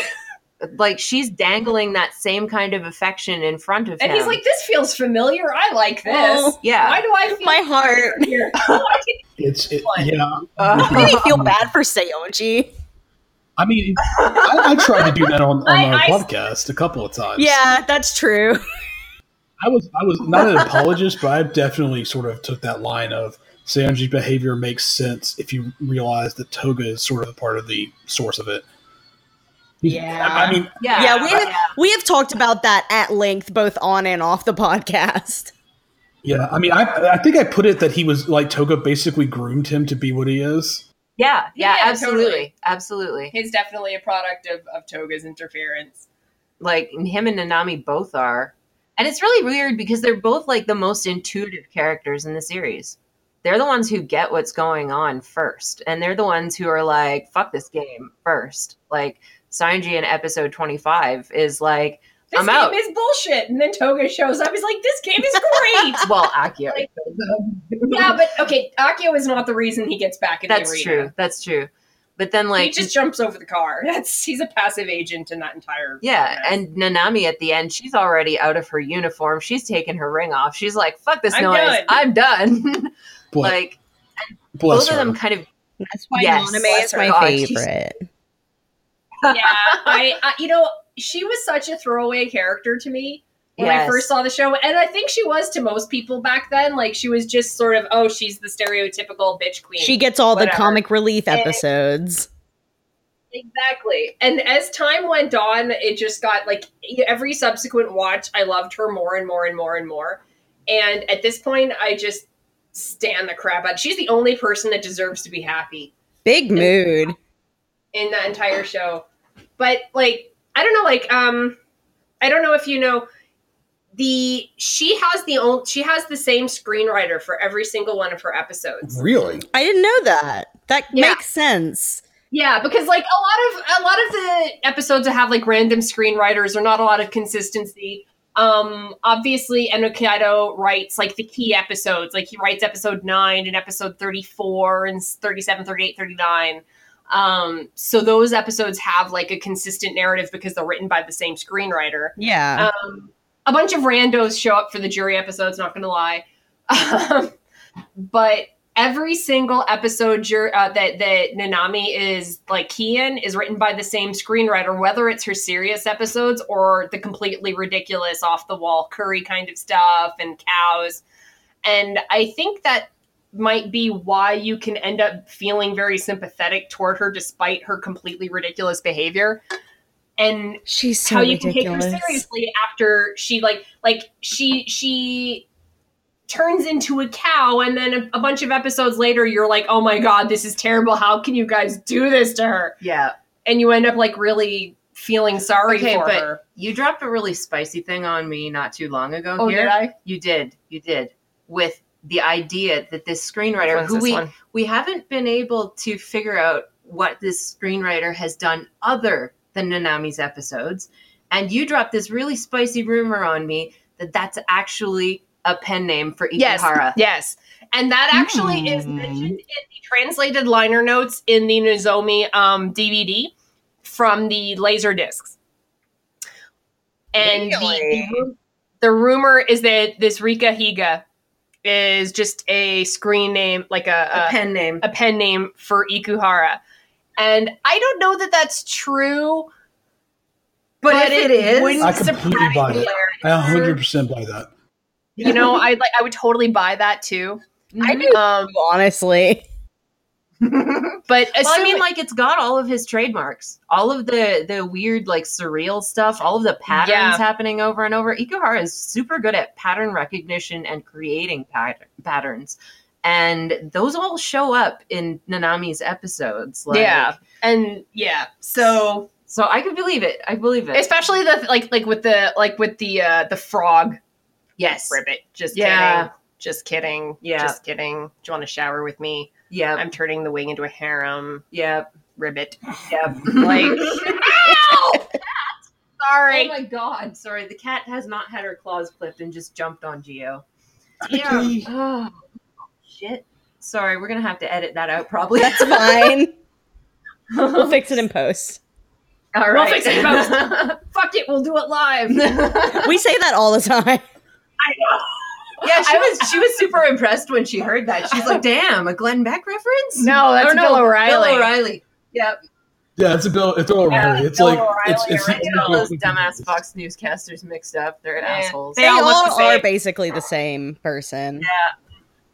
Like, she's dangling that same kind of affection in front of and him. And he's like, this feels familiar. I like this. Oh, yeah. Why do I feel my heart here? It's, it, yeah. Uh, I really feel bad for Saionji. I mean, I, I tried to do that on, on I, our I, podcast a couple of times. Yeah, that's true. I was I was not an apologist, but I definitely sort of took that line of Saionji's behavior makes sense if you realize that Toga is sort of a part of the source of it. Yeah, I, I mean, yeah, yeah we have, we have talked about that at length, both on and off the podcast. Yeah, I mean, I I think I put it that he was like Toga basically groomed him to be what he is. Yeah, yeah, yeah, absolutely, totally. absolutely. He's definitely a product of, of Toga's interference. Like, him and Nanami both are. And it's really weird because they're both, like, the most intuitive characters in the series. They're the ones who get what's going on first. And they're the ones who are like, fuck this game first. Like, Saionji in episode twenty-five is like, this I'm game out. Is bullshit. And then Toga shows up. He's like, this game is great. Well, Akio. Like, yeah, but okay, Akio is not the reason he gets back in that's the arena. That's true. That's true. But then, like, he just jumps over the car. That's he's a passive agent in that entire. Yeah, mess. And Nanami at the end, she's already out of her uniform. She's taken her ring off. She's like, "Fuck this I'm noise! Done. I'm done." But, like, both of them kind of. That's why yes, Nanami is my God, favorite. Yeah, I, I you know she was such a throwaway character to me when yes. I first saw the show, and I think she was to most people back then. Like, she was just sort of, oh, she's the stereotypical bitch queen. She gets all whatever. The comic relief episodes. And, exactly. And as time went on, it just got, like, every subsequent watch, I loved her more and more and more and more. And at this point, I just stan the crap out. She's the only person that deserves to be happy. Big in, mood. In the entire show. But, like, I don't know, like, um, I don't know if you know... The she has the own, she has the same screenwriter for every single one of her episodes. Really? I didn't know that. That yeah. makes sense. Yeah, because, like, a lot of a lot of the episodes that have, like, random screenwriters or not a lot of consistency. Um, obviously, Enokido writes, like, the key episodes. Like, he writes episode nine and episode thirty-four and thirty-seven, thirty-eight, thirty-nine. Um, so those episodes have, like, a consistent narrative because they're written by the same screenwriter. Yeah. Um, a bunch of randos show up for the jury episodes, not going to lie. Um, but every single episode jur- uh, that, that Nanami is, like, key in is written by the same screenwriter, whether it's her serious episodes or the completely ridiculous, off-the-wall curry kind of stuff and cows. And I think that might be why you can end up feeling very sympathetic toward her despite her completely ridiculous behavior. And she's so how you ridiculous. Can take her seriously after she like like she she turns into a cow, and then a, a bunch of episodes later you're like, oh my God, this is terrible. How can you guys do this to her? Yeah. And you end up, like, really feeling sorry okay, for but her. You dropped a really spicy thing on me not too long ago. Oh, here. Did I? You did. You did. With the idea that this screenwriter who this we one? we haven't been able to figure out what this screenwriter has done other the Nanami's episodes, and you dropped this really spicy rumor on me that that's actually a pen name for Ikuhara. Yes, yes. And that actually mm. is mentioned in the translated liner notes in the Nozomi um, D V D from the laser discs. And really? the, the rumor is that this Rika Higa is just a screen name, like a, a, a pen name, a pen name for Ikuhara. And I don't know that that's true, but, but if it, it is, I completely buy that. I one hundred percent buy that. You know, I like. I would totally buy that too. I do, um, honestly. But assuming, well, I mean, like, it's got all of his trademarks, all of the the weird, like, surreal stuff, all of the patterns yeah. happening over and over. Ikuhara is super good at pattern recognition and creating pat- patterns. And those all show up in Nanami's episodes. Like, yeah. And yeah. So so I could believe it. I believe it. Especially the like like with the like with the uh, the frog. Yes. Ribbit. Just yeah. kidding. Just kidding. Yeah. Just kidding. Do you want to shower with me? Yeah. I'm turning the wing into a harem. Yep. Ribbit. Yep. Like, ow! That's Sorry. Oh my god. Sorry, the cat has not had her claws clipped and just jumped on Geo. Yeah. Oh, shit. Sorry, we're going to have to edit that out probably. That's fine. We'll fix it in post. All right. We'll fix it in post. Fuck it, we'll do it live. We say that all the time. I know. Yeah, she was she was super impressed when she heard that. She's like, damn, a Glenn Beck reference? No, that's Bill no, O'Reilly. Bill O'Reilly. Yep. Yeah, it's a Bill. It's Bill O'Reilly. Yeah, it's Bill like O'Reilly. It's, it's, it's, it's all those dumbass Fox newscasters mixed up. They're yeah. assholes. They, they all, look all the same. Are basically the same person. Yeah,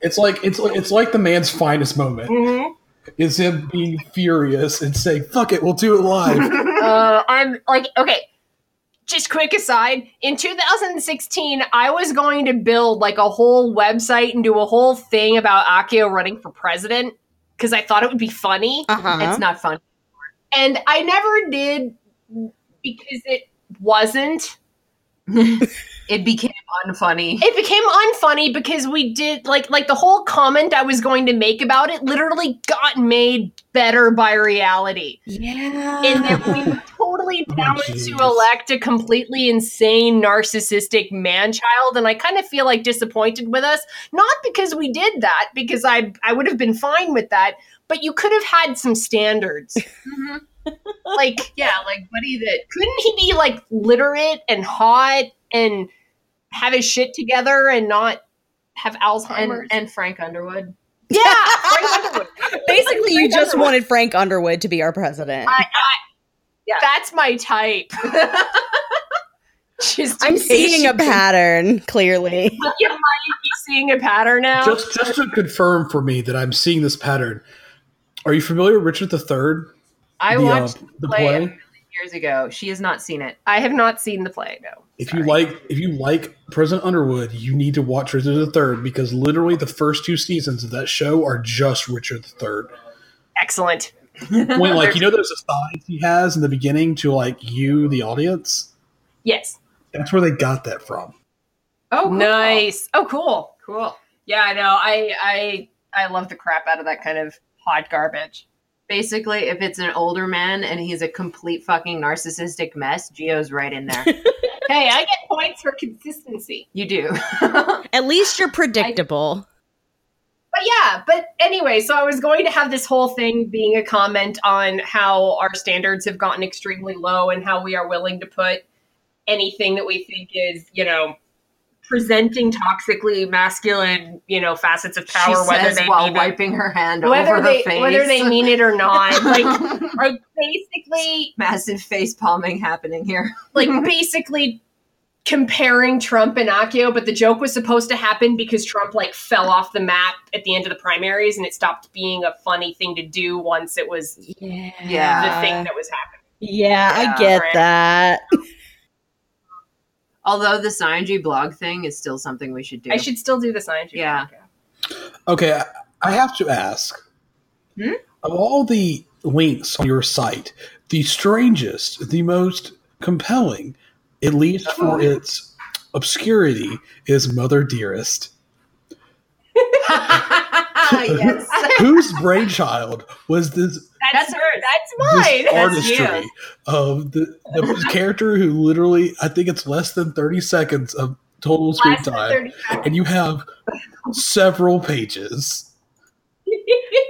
it's like it's like, it's like the man's finest moment mm-hmm. is him being furious and saying, "Fuck it, we'll do it live." uh, I'm like, okay. Just quick aside, in two thousand sixteen, I was going to build like a whole website and do a whole thing about Akio running for president because I thought it would be funny. Uh-huh. It's not funny. And I never did because it wasn't. It became unfunny. It became unfunny because we did, like, like the whole comment I was going to make about it literally got made better by reality. Yeah. And then we were totally down oh, to elect a completely insane, narcissistic man-child, and I kind of feel, like, disappointed with us. Not because we did that, because I, I would have been fine with that, but you could have had some standards. Mm-hmm. Like, yeah, like, buddy, that couldn't he be, like, literate and hot and have his shit together and not have Alzheimer's? And, and Frank Underwood. Yeah, Frank Underwood. Basically, you just Underwood. wanted Frank Underwood to be our president. I, I, yeah. That's my type. Just I'm seeing a pattern, clearly. You might be seeing a pattern now. Just, just to confirm for me that I'm seeing this pattern, are you familiar with Richard the Third? I the, watched uh, the play, play a million years ago. She has not seen it. I have not seen the play, no. If Sorry. you like if you like President Underwood, you need to watch Richard the Third because literally the first two seasons of that show are just Richard the Third. Excellent. When, like, you know those asides he has in the beginning to, like, you, the audience? Yes. That's where they got that from. Oh, cool. Nice. Oh, cool. Cool. Yeah, I know. I, I, I love the crap out of that kind of hot garbage. Basically, if it's an older man and he's a complete fucking narcissistic mess, Gio's right in there. Hey, I get points for consistency. You do. At least you're predictable. I, but yeah, but anyway, so I was going to have this whole thing being a comment on how our standards have gotten extremely low and how we are willing to put anything that we think is, you know, presenting toxically masculine, you know, facets of power, she whether says they while mean wiping it, her hand whether over they, her face, whether they mean it or not. Like, are basically massive face palming happening here. Like, basically comparing Trump and Akio, but the joke was supposed to happen because Trump, like, fell off the map at the end of the primaries, and it stopped being a funny thing to do once it was yeah. the thing that was happening. Yeah, yeah I get right? that. Although the Saionji blog thing is still something we should do. I should still do the Saionji yeah. blog. Yeah. Okay, I have to ask. Hmm? Of all the links on your site, the strangest, the most compelling, at least for its obscurity, is Mother Dearest. Yes. Whose brainchild was this? That's her. That's mine. This artistry that's of the, the character who literally, I think it's less than thirty seconds of total less screen time, and you have several pages.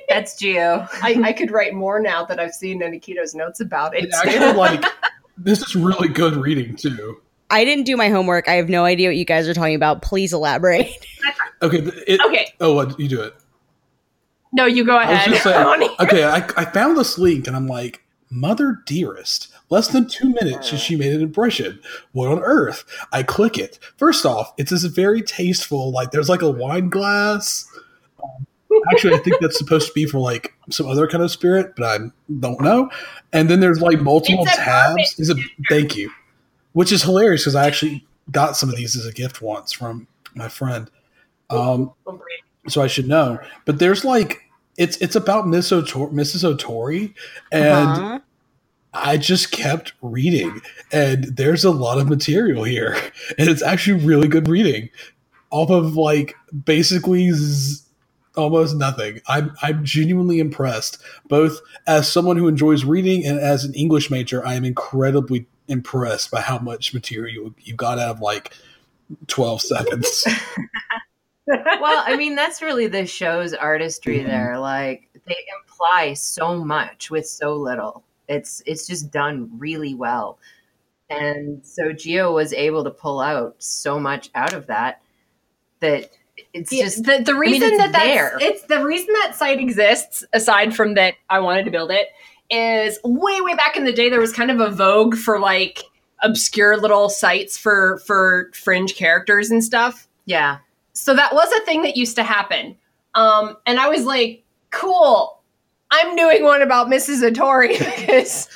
That's Gio. I, I could write more now that I've seen Enokido's notes about it. I feel like this is really good reading too. I didn't do my homework. I have no idea what you guys are talking about. Please elaborate. Okay. It, okay. Oh, you do it. No, you go ahead. I was just saying, okay, I, I found this link, and I'm like, Mother Dearest. Less than two minutes since she made an impression. What on earth? I click it. First off, it's this very tasteful, like, there's like a wine glass. Um, actually, I think that's supposed to be for, like, some other kind of spirit, but I don't know. And then there's, like, multiple it's tabs. It's a, thank you. Which is hilarious, because I actually got some of these as a gift once from my friend. Um, so I should know. But there's, like, It's it's about Miss Otor- Missus Ohtori, and uh-huh. I just kept reading, and there's a lot of material here, and it's actually really good reading, off of, like, basically z- almost nothing. I'm I'm genuinely impressed, both as someone who enjoys reading and as an English major. I am incredibly impressed by how much material you got out of like twelve seconds. Well, I mean, that's really the show's artistry mm-hmm. there. Like, they imply so much with so little. It's it's just done really well. And so Gio was able to pull out so much out of that that it's yeah, just the, the reason I mean, it's that there. That's, it's the reason that site exists, aside from that I wanted to build it, is way, way back in the day, there was kind of a vogue for like obscure little sites for, for fringe characters and stuff. Yeah. So that was a thing that used to happen. Um, and I was like, cool, I'm doing one about Missus Ohtori because...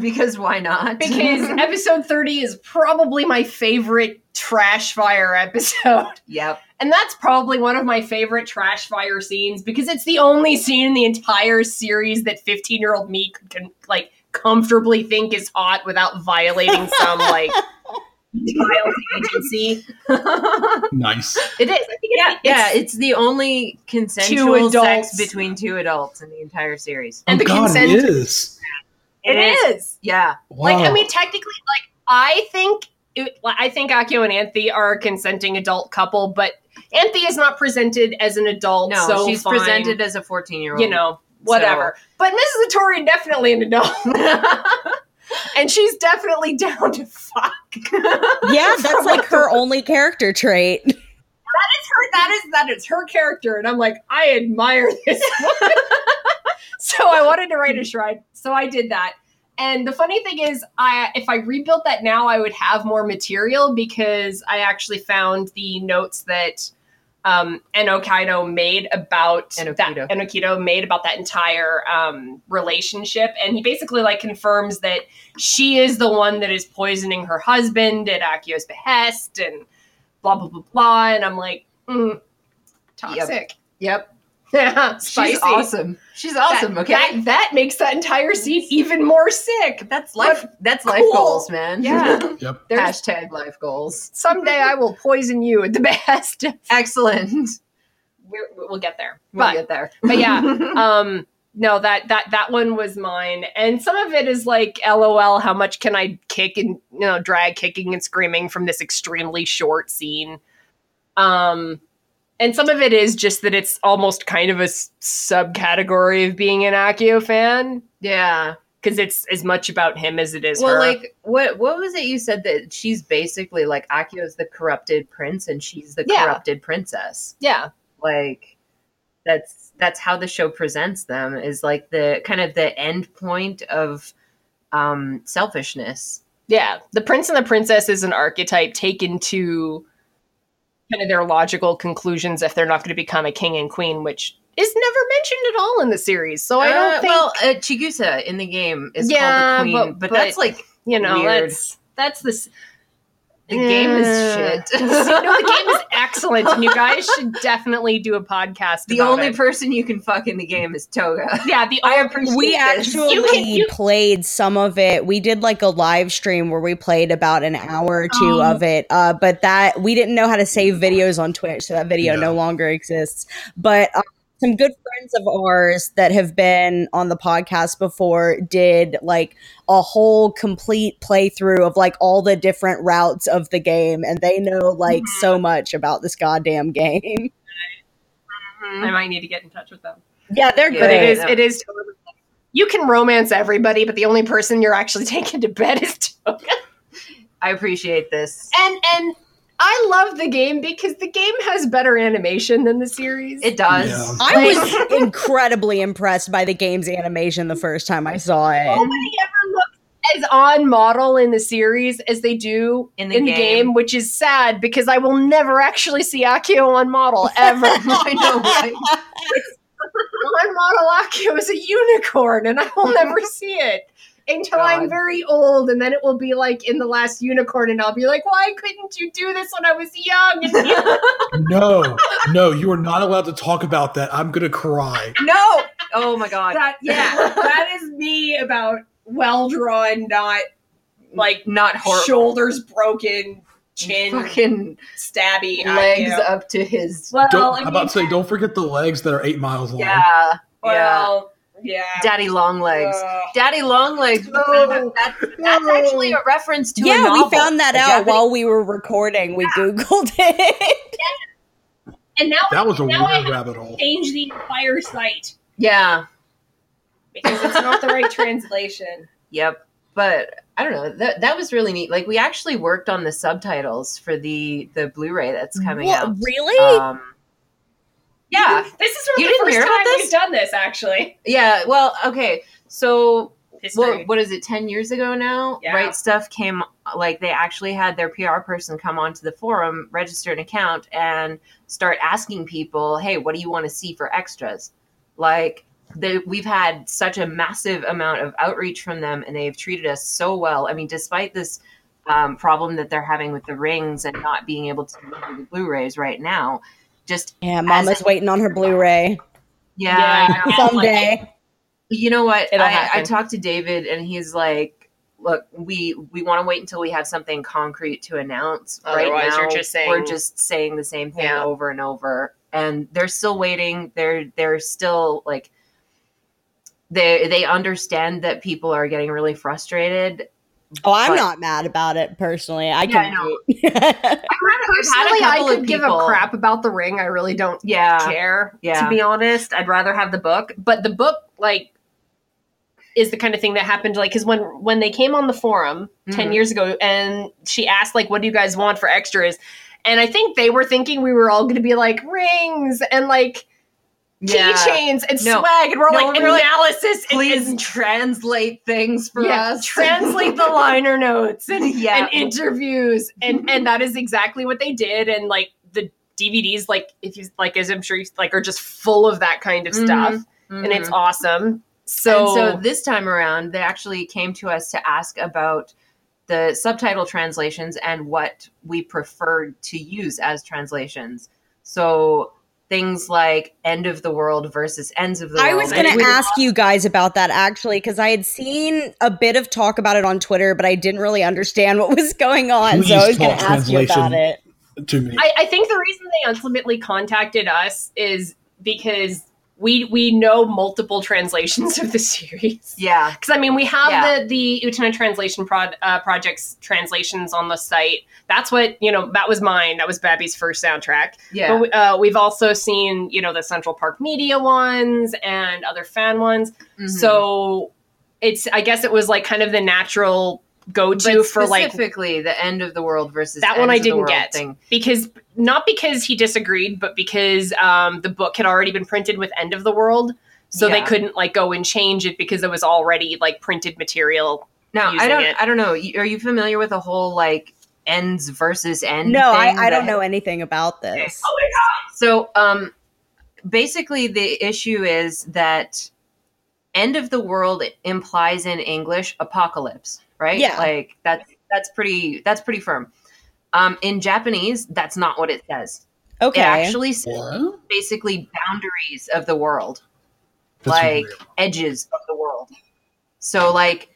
Because why not? Because episode thirty is probably my favorite trash fire episode. Yep. And that's probably one of my favorite trash fire scenes because it's the only scene in the entire series that fifteen-year-old me can, like, comfortably think is hot without violating some, like, child agency. Nice. It is. I think yeah, it's, yeah, it's the only consensual sex between two adults in the entire series. Oh, and the God, consent it is. It, it is. is. Yeah. Wow. Like, I mean, technically, like, I think, it, I think Akio and Anthy are a consenting adult couple, but Anthy is not presented as an adult. No, so she's fine. presented as a fourteen-year-old. You know, whatever. So. But Missus Ohtori definitely an adult. And she's definitely down to fuck. Yeah, that's like her only character trait. That is her, that is, that is her character. And I'm like, I admire this woman. So I wanted to write a shrine. So I did that. And the funny thing is, I if I rebuilt that now, I would have more material because I actually found the notes that um, Enokido made about Enokido. that Enokido made about that entire um, relationship. And he basically like confirms that she is the one that is poisoning her husband at Akio's behest and blah, blah, blah, blah. And I'm like, mm, toxic. Yep. yep. Yeah, spicy. She's awesome. She's awesome. That, okay, that, that makes that entire scene even more sick. That's life. But that's cool. Life goals, man. Yeah. Yep. Hashtag life goals. Someday I will poison you at the best. Excellent. We're, we'll get there. We'll but, get there. But yeah, um, no, that that that one was mine, and some of it is like, LOL, how much can I kick and you know drag kicking and screaming from this extremely short scene. Um. And some of it is just that it's almost kind of a s- subcategory of being an Akio fan. Yeah. Because it's as much about him as it is well, her. Well, like, what what was it you said that she's basically, like, Akio's the corrupted prince and she's the yeah. corrupted princess? Yeah. Like, that's that's how the show presents them, is, like, the kind of the end point of um, selfishness. Yeah. The prince and the princess is an archetype taken to... kind of their logical conclusions if they're not going to become a king and queen, which is never mentioned at all in the series. So I don't uh, think... Well, uh, Chigusa in the game is yeah, called the queen, but, but, but that's like, you know, weird. that's that's this... The yeah. game is shit. So, no, the game is excellent, and you guys should definitely do a podcast. The about only it. person you can fuck in the game is Toga. Yeah, the I appreciate we this. actually you can, you- played some of it. We did like a live stream where we played about an hour or two um, of it. Uh, but that we didn't know how to save videos on Twitch, so that video yeah. no longer exists. But. Um, Some good friends of ours that have been on the podcast before did like a whole complete playthrough of like all the different routes of the game, and they know like mm-hmm. so much about this goddamn game. Mm-hmm. I might need to get in touch with them. Yeah, they're good. Yeah, it is. It is. Totally, you can romance everybody, but the only person you're actually taking to bed is Toga. I appreciate this, and and. I love the game because the game has better animation than the series. It does. Yeah. I was incredibly impressed by the game's animation the first time I saw it. Nobody ever looks as on model in the series as they do in the, in game. the game, which is sad because I will never actually see Akio on model ever. I know, right? On model Akio is a unicorn, and I will never see it. Until God. I'm very old, and then it will be like in The Last Unicorn, and I'll be like, why couldn't you do this when I was young? no, no, you are not allowed to talk about that. I'm going to cry. No. Oh, my God. That, yeah, that is me about well-drawn, not like not horrible. Shoulders broken, chin fucking stabby. Legs I, up to his. Well, I'm about to say, don't forget the legs that are eight miles long. Yeah. Well. Yeah. Yeah. Daddy Long Legs. Uh, Daddy Long Legs. Oh, that's, that's actually a reference to yeah, a novel. Yeah, we found that out Japanese. While we were recording. We yeah. Googled it. Yeah. And now that was a now weird rabbit hole. Change the entire site. Yeah. Because it's not the right translation. Yep. But I don't know. That that was really neat. Like, we actually worked on the subtitles for the, the Blu-ray that's coming what, out. Really? Um, yeah. This is sort of the first time we've done this, actually. Yeah. Well, okay. So, what, what is it, ten years ago now? Yeah. Right Stuff came, like, they actually had their P R person come onto the forum, register an account, and start asking people, hey, what do you want to see for extras? Like... They, we've had such a massive amount of outreach from them, and they've treated us so well. I mean, despite this um, problem that they're having with the rings and not being able to do the Blu-rays right now, just yeah, Mama's a, waiting on her Blu-ray. Yeah, yeah. I know. Someday. Like, you know what? I, I talked to David, and he's like, "Look, we we want to wait until we have something concrete to announce. Otherwise, right now, you're just saying we're just saying the same thing yeah. over and over, and they're still waiting. They're they're still like." They they understand that people are getting really frustrated. Oh, I'm but, not mad about it personally. I yeah, can. I know. Personally, I could give a crap about the ring. I really don't yeah, care. Yeah. To be honest, I'd rather have the book. But the book, like, is the kind of thing that happened. Like, because when when they came on the forum mm-hmm. ten years ago, and she asked, like, "What do you guys want for extras?" And I think they were thinking we were all going to be like rings and like. Yeah. Keychains and no. swag, and we're no, like, analysis. Please and, translate things for yeah, us. Translate the liner notes and, yeah. and interviews, and and that is exactly what they did. And like the D V Ds, like if you like, as I'm sure you like, are just full of that kind of stuff, mm-hmm. Mm-hmm. and it's awesome. So, and so this time around, they actually came to us to ask about the subtitle translations and what we preferred to use as translations. So. Things like End of the World versus Ends of the World. I was going to ask you guys about that, actually, because I had seen a bit of talk about it on Twitter, but I didn't really understand what was going on. Please so I was going to ask you about it. To me. I, I think the reason they ultimately contacted us is because we we know multiple translations of the series. Yeah. Because, I mean, we have yeah. the, the Utena Translation pro, uh, Project's translations on the site. That's what, you know, that was mine. That was Babby's first soundtrack. Yeah. But uh, we've also seen, you know, the Central Park Media ones and other fan ones. Mm-hmm. So it's, I guess it was like kind of the natural go-to but for like... Specifically, the End of the World versus That one I didn't get. Thing. Because... Not because he disagreed, but because um, the book had already been printed with End of the World, so yeah. they couldn't like go and change it because it was already like printed material. No, I don't. It. I don't know. Are you familiar with the whole like ends versus end? No, thing I, I don't know anything about this. Oh my God. So um, basically, the issue is that End of the World implies in English apocalypse, right? Yeah, like that's that's pretty that's pretty firm. Um, in Japanese, that's not what it says. Okay. It actually says yeah. basically boundaries of the world, that's like unreal. Edges of the world. So like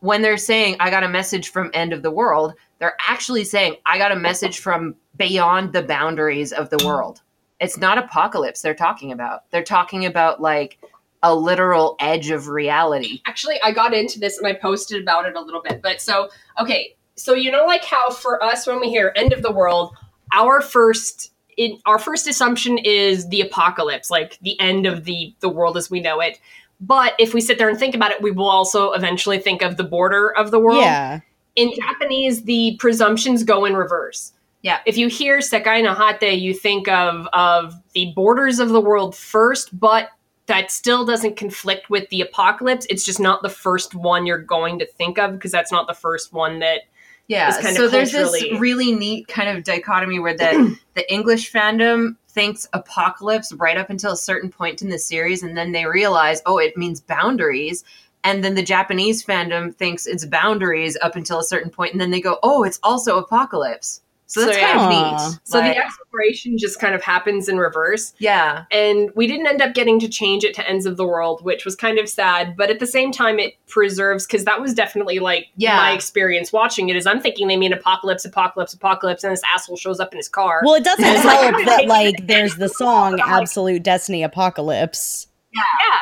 when they're saying, I got a message from End of the World, they're actually saying, I got a message from beyond the boundaries of the world. It's not apocalypse they're talking about. They're talking about like a literal edge of reality. Actually, I got into this and I posted about it a little bit. But so, okay. So you know, like how for us, when we hear "end of the world," our first in, our first assumption is the apocalypse, like the end of the the world as we know it. But if we sit there and think about it, we will also eventually think of the border of the world. Yeah. In Japanese, the presumptions go in reverse. Yeah. If you hear "sekai no hate," you think of of the borders of the world first, but that still doesn't conflict with the apocalypse. It's just not the first one you're going to think of because that's not the first one that. Yeah, kind so of there's this really neat kind of dichotomy where the, the English fandom thinks apocalypse right up until a certain point in the series, and then they realize, oh, it means boundaries. And then the Japanese fandom thinks it's boundaries up until a certain point, and then they go, oh, it's also apocalypse. So that's so, yeah. kind of neat. So like, the exploration just kind of happens in reverse. Yeah. And we didn't end up getting to change it to Ends of the World, which was kind of sad. But at the same time, it preserves, because that was definitely like yeah. my experience watching it is I'm thinking they mean apocalypse, apocalypse, apocalypse. And this asshole shows up in his car. Well, it doesn't help that like there's the song Absolute Destiny Apocalypse. Yeah,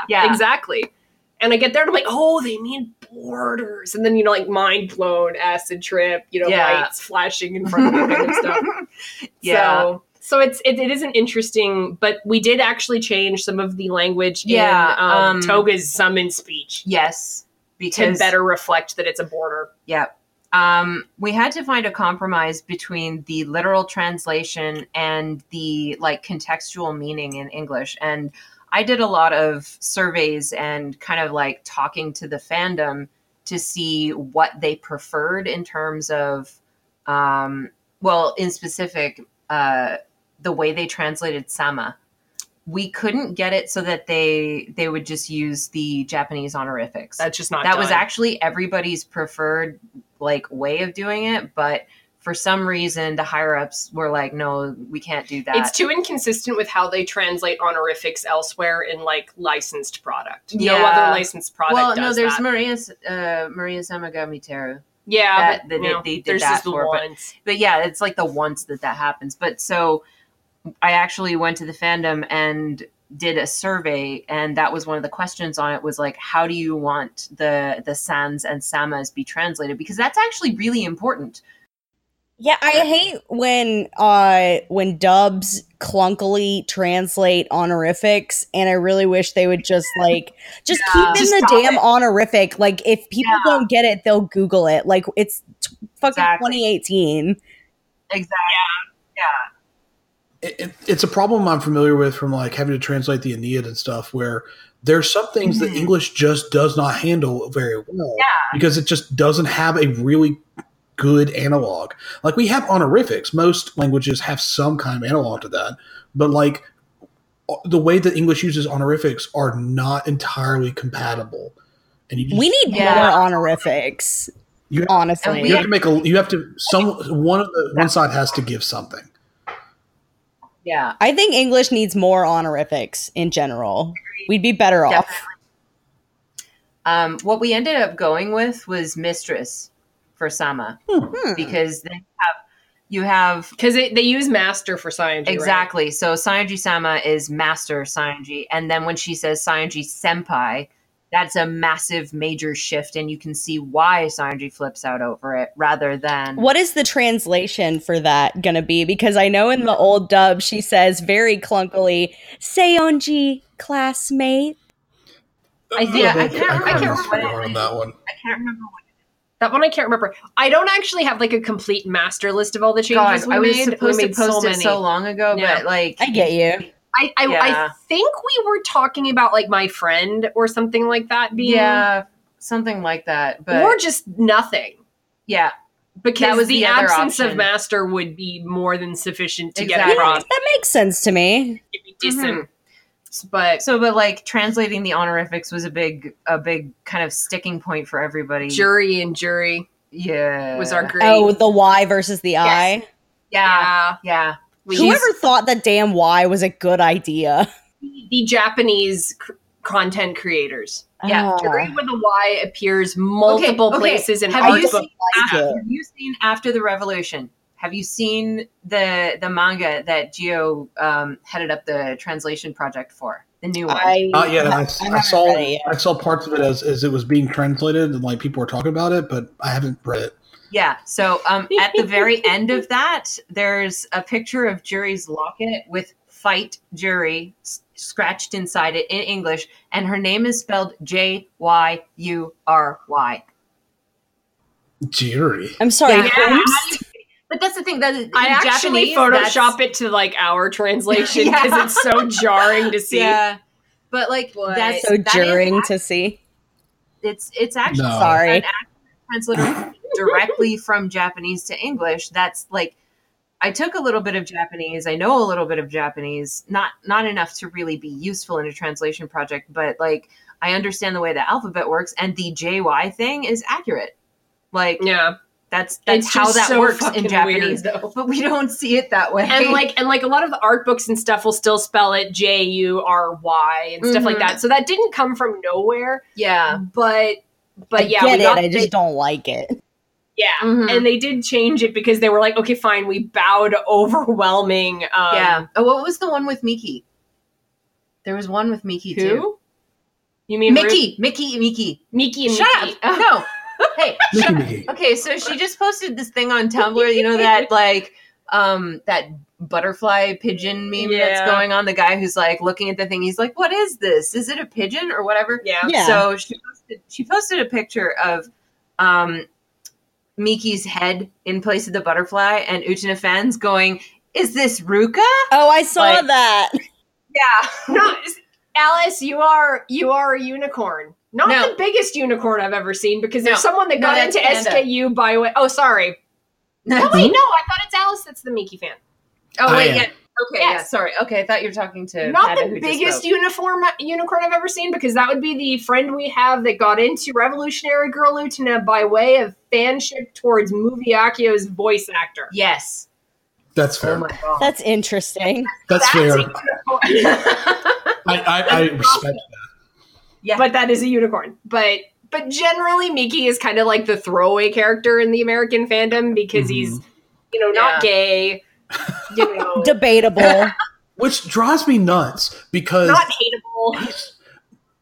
yeah, yeah. exactly. And I get there and I'm like, oh, they mean borders. And then, you know, like mind blown, acid trip, you know, yeah. lights flashing in front of me and stuff. Yeah. So, so it's, it, it is an interesting, but we did actually change some of the language yeah, in um, um, Toga's summon speech. Yes. Because, to better reflect that it's a border. Yeah. Um, we had to find a compromise between the literal translation and the like contextual meaning in English. And I did a lot of surveys and kind of like talking to the fandom to see what they preferred in terms of, um, well, in specific, uh, the way they translated Sama. We couldn't get it so that they they would just use the Japanese honorifics. That's just not That done. was actually everybody's preferred like way of doing it, but for some reason, the higher-ups were like, no, we can't do that. It's too inconsistent with how they translate honorifics elsewhere in, like, licensed product. Yeah. No other licensed product well, does no, there's that. Maria's, uh, Maria Samagami Teru. Yeah, that, but that, no, they, they did that for. But, but, yeah, it's, like, the once that that happens. But so I actually went to the fandom and did a survey, and that was one of the questions on it was, like, how do you want the, the sans and samas be translated? Because that's actually really important. Yeah, I hate when uh, when dubs clunkily translate honorifics, and I really wish they would just like just yeah, keep in just the damn it. honorific. Like if people yeah. don't get it, they'll Google it. Like it's t- fucking exactly. twenty eighteen. Exactly. Yeah. yeah. It, it, it's a problem I'm familiar with from like having to translate the Aeneid and stuff, where there's some things mm-hmm. that English just does not handle very well yeah. because it just doesn't have a really good analog. Like we have honorifics. Most languages have some kind of analog to that, but like the way that English uses honorifics are not entirely compatible. And you just, we need yeah. more honorifics. You have, honestly, you have to make a. You have to some one of the one side has to give something. Yeah, I think English needs more honorifics in general. We'd be better Definitely. off. Um, what we ended up going with was mistress. For Sama, hmm. because they have you have because they, they use master for Saionji, exactly. Right? So Saionji Sama is master Saionji, and then when she says Saionji Senpai, that's a massive major shift, and you can see why Saionji flips out over it rather than. What is the translation for that going to be? Because I know in the old dub she says very clunkily Saionji classmate. I think yeah, I can't remember, I can't remember on that one. I can't remember. What That one I can't remember. I don't actually have like a complete master list of all the changes God, we I was made. supposed we made to post so it so long ago, yeah. but like I get you. I I, yeah. I think we were talking about like my friend or something like that being yeah something like that, but or just nothing. Yeah, because was the, the absence option. of master would be more than sufficient to exactly. get across. That makes sense to me. It'd be decent. Mm-hmm. But so, but like translating the honorifics was a big, a big kind of sticking point for everybody. Jury and jury, yeah, was our grade. Oh, the Y versus the yes. I. Yeah, yeah. yeah. Whoever She's, thought that damn Y was a good idea? The Japanese cr- content creators. Yeah, oh. Jury with a Y appears multiple okay, okay. places in have you, seen, after, have you seen after the revolution? Have you seen the the manga that Gio um, headed up the translation project for? The new one? I, uh, yeah, I, I, I saw I saw parts of it as, as it was being translated and like people were talking about it, but I haven't read it. Yeah, so um, at the very end of that, there's a picture of Juri's locket with "fight Juri" s- scratched inside it in English, and her name is spelled J Y U R Y. Juri. I'm sorry. Yeah, yeah. But that's the thing that I actually Japanese, Photoshop it to like our translation because yeah. it's so jarring to see. Yeah, but like but that's so that jarring actually, to see. It's it's actually no. sorry an actual translator directly from Japanese to English. That's like I took a little bit of Japanese. I know a little bit of Japanese, not not enough to really be useful in a translation project. But like I understand the way the alphabet works, and the J Y thing is accurate. Like yeah. That's that's it's how that so works in Japanese, weird, though. But we don't see it that way. And like and like a lot of the art books and stuff will still spell it J U R Y and mm-hmm. stuff like that. So that didn't come from nowhere. Yeah, but but I yeah, get we got, it. I just they, don't like it. Yeah, mm-hmm. and they did change it because they were like, okay, fine, we bow to overwhelming. Um, yeah. Oh, what was the one with Miki? There was one with Miki Who? too. You mean Miki, Miki, Miki, Miki, and Shut Miki. Up! No, hey, Miki, Miki. Okay. So she just posted this thing on Tumblr. You know that like um that butterfly pigeon meme yeah. that's going on. The guy who's like looking at the thing. He's like, "What is this? Is it a pigeon or whatever?" Yeah. yeah. So she posted, she posted a picture of um Miki's head in place of the butterfly, and Utena fans going, "Is this Ruka?" Oh, I saw like, that. Yeah. No. Alice, you are you are a unicorn. Not no. the biggest unicorn I've ever seen, because there's no. someone that got no, into Panda. S K U by way. Oh, sorry. No, oh, wait, no, I thought it's Alice that's the Miki fan. Oh, I wait, am. yeah. Okay, yes. yeah, sorry. Okay, I thought you were talking to Not Panda, the biggest uniform unicorn I've ever seen, because that would be the friend we have that got into Revolutionary Girl Utena by way of fanship towards Movie Akio's voice actor. Yes. That's fair. Oh my God. That's interesting. That's, that's fair. I, I, I respect awesome. that. Yeah, but that is a unicorn. But but generally, Miki is kind of like the throwaway character in the American fandom because mm-hmm. he's, you know, not yeah. gay. You know. Debatable. Which drives me nuts because not hateable.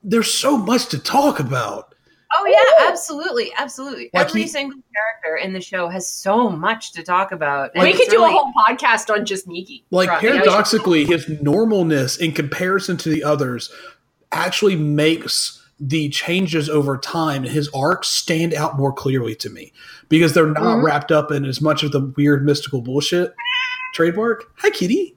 There's so much to talk about. Oh yeah, Ooh. absolutely, absolutely. Like Every he, single character in the show has so much to talk about. Like, we could do really, a whole podcast on just Miki. Like probably. Paradoxically, his normalness in comparison to the others actually makes the changes over time in his arc stand out more clearly to me because they're not mm-hmm. wrapped up in as much of the weird mystical bullshit. Trademark. Hi, Kitty.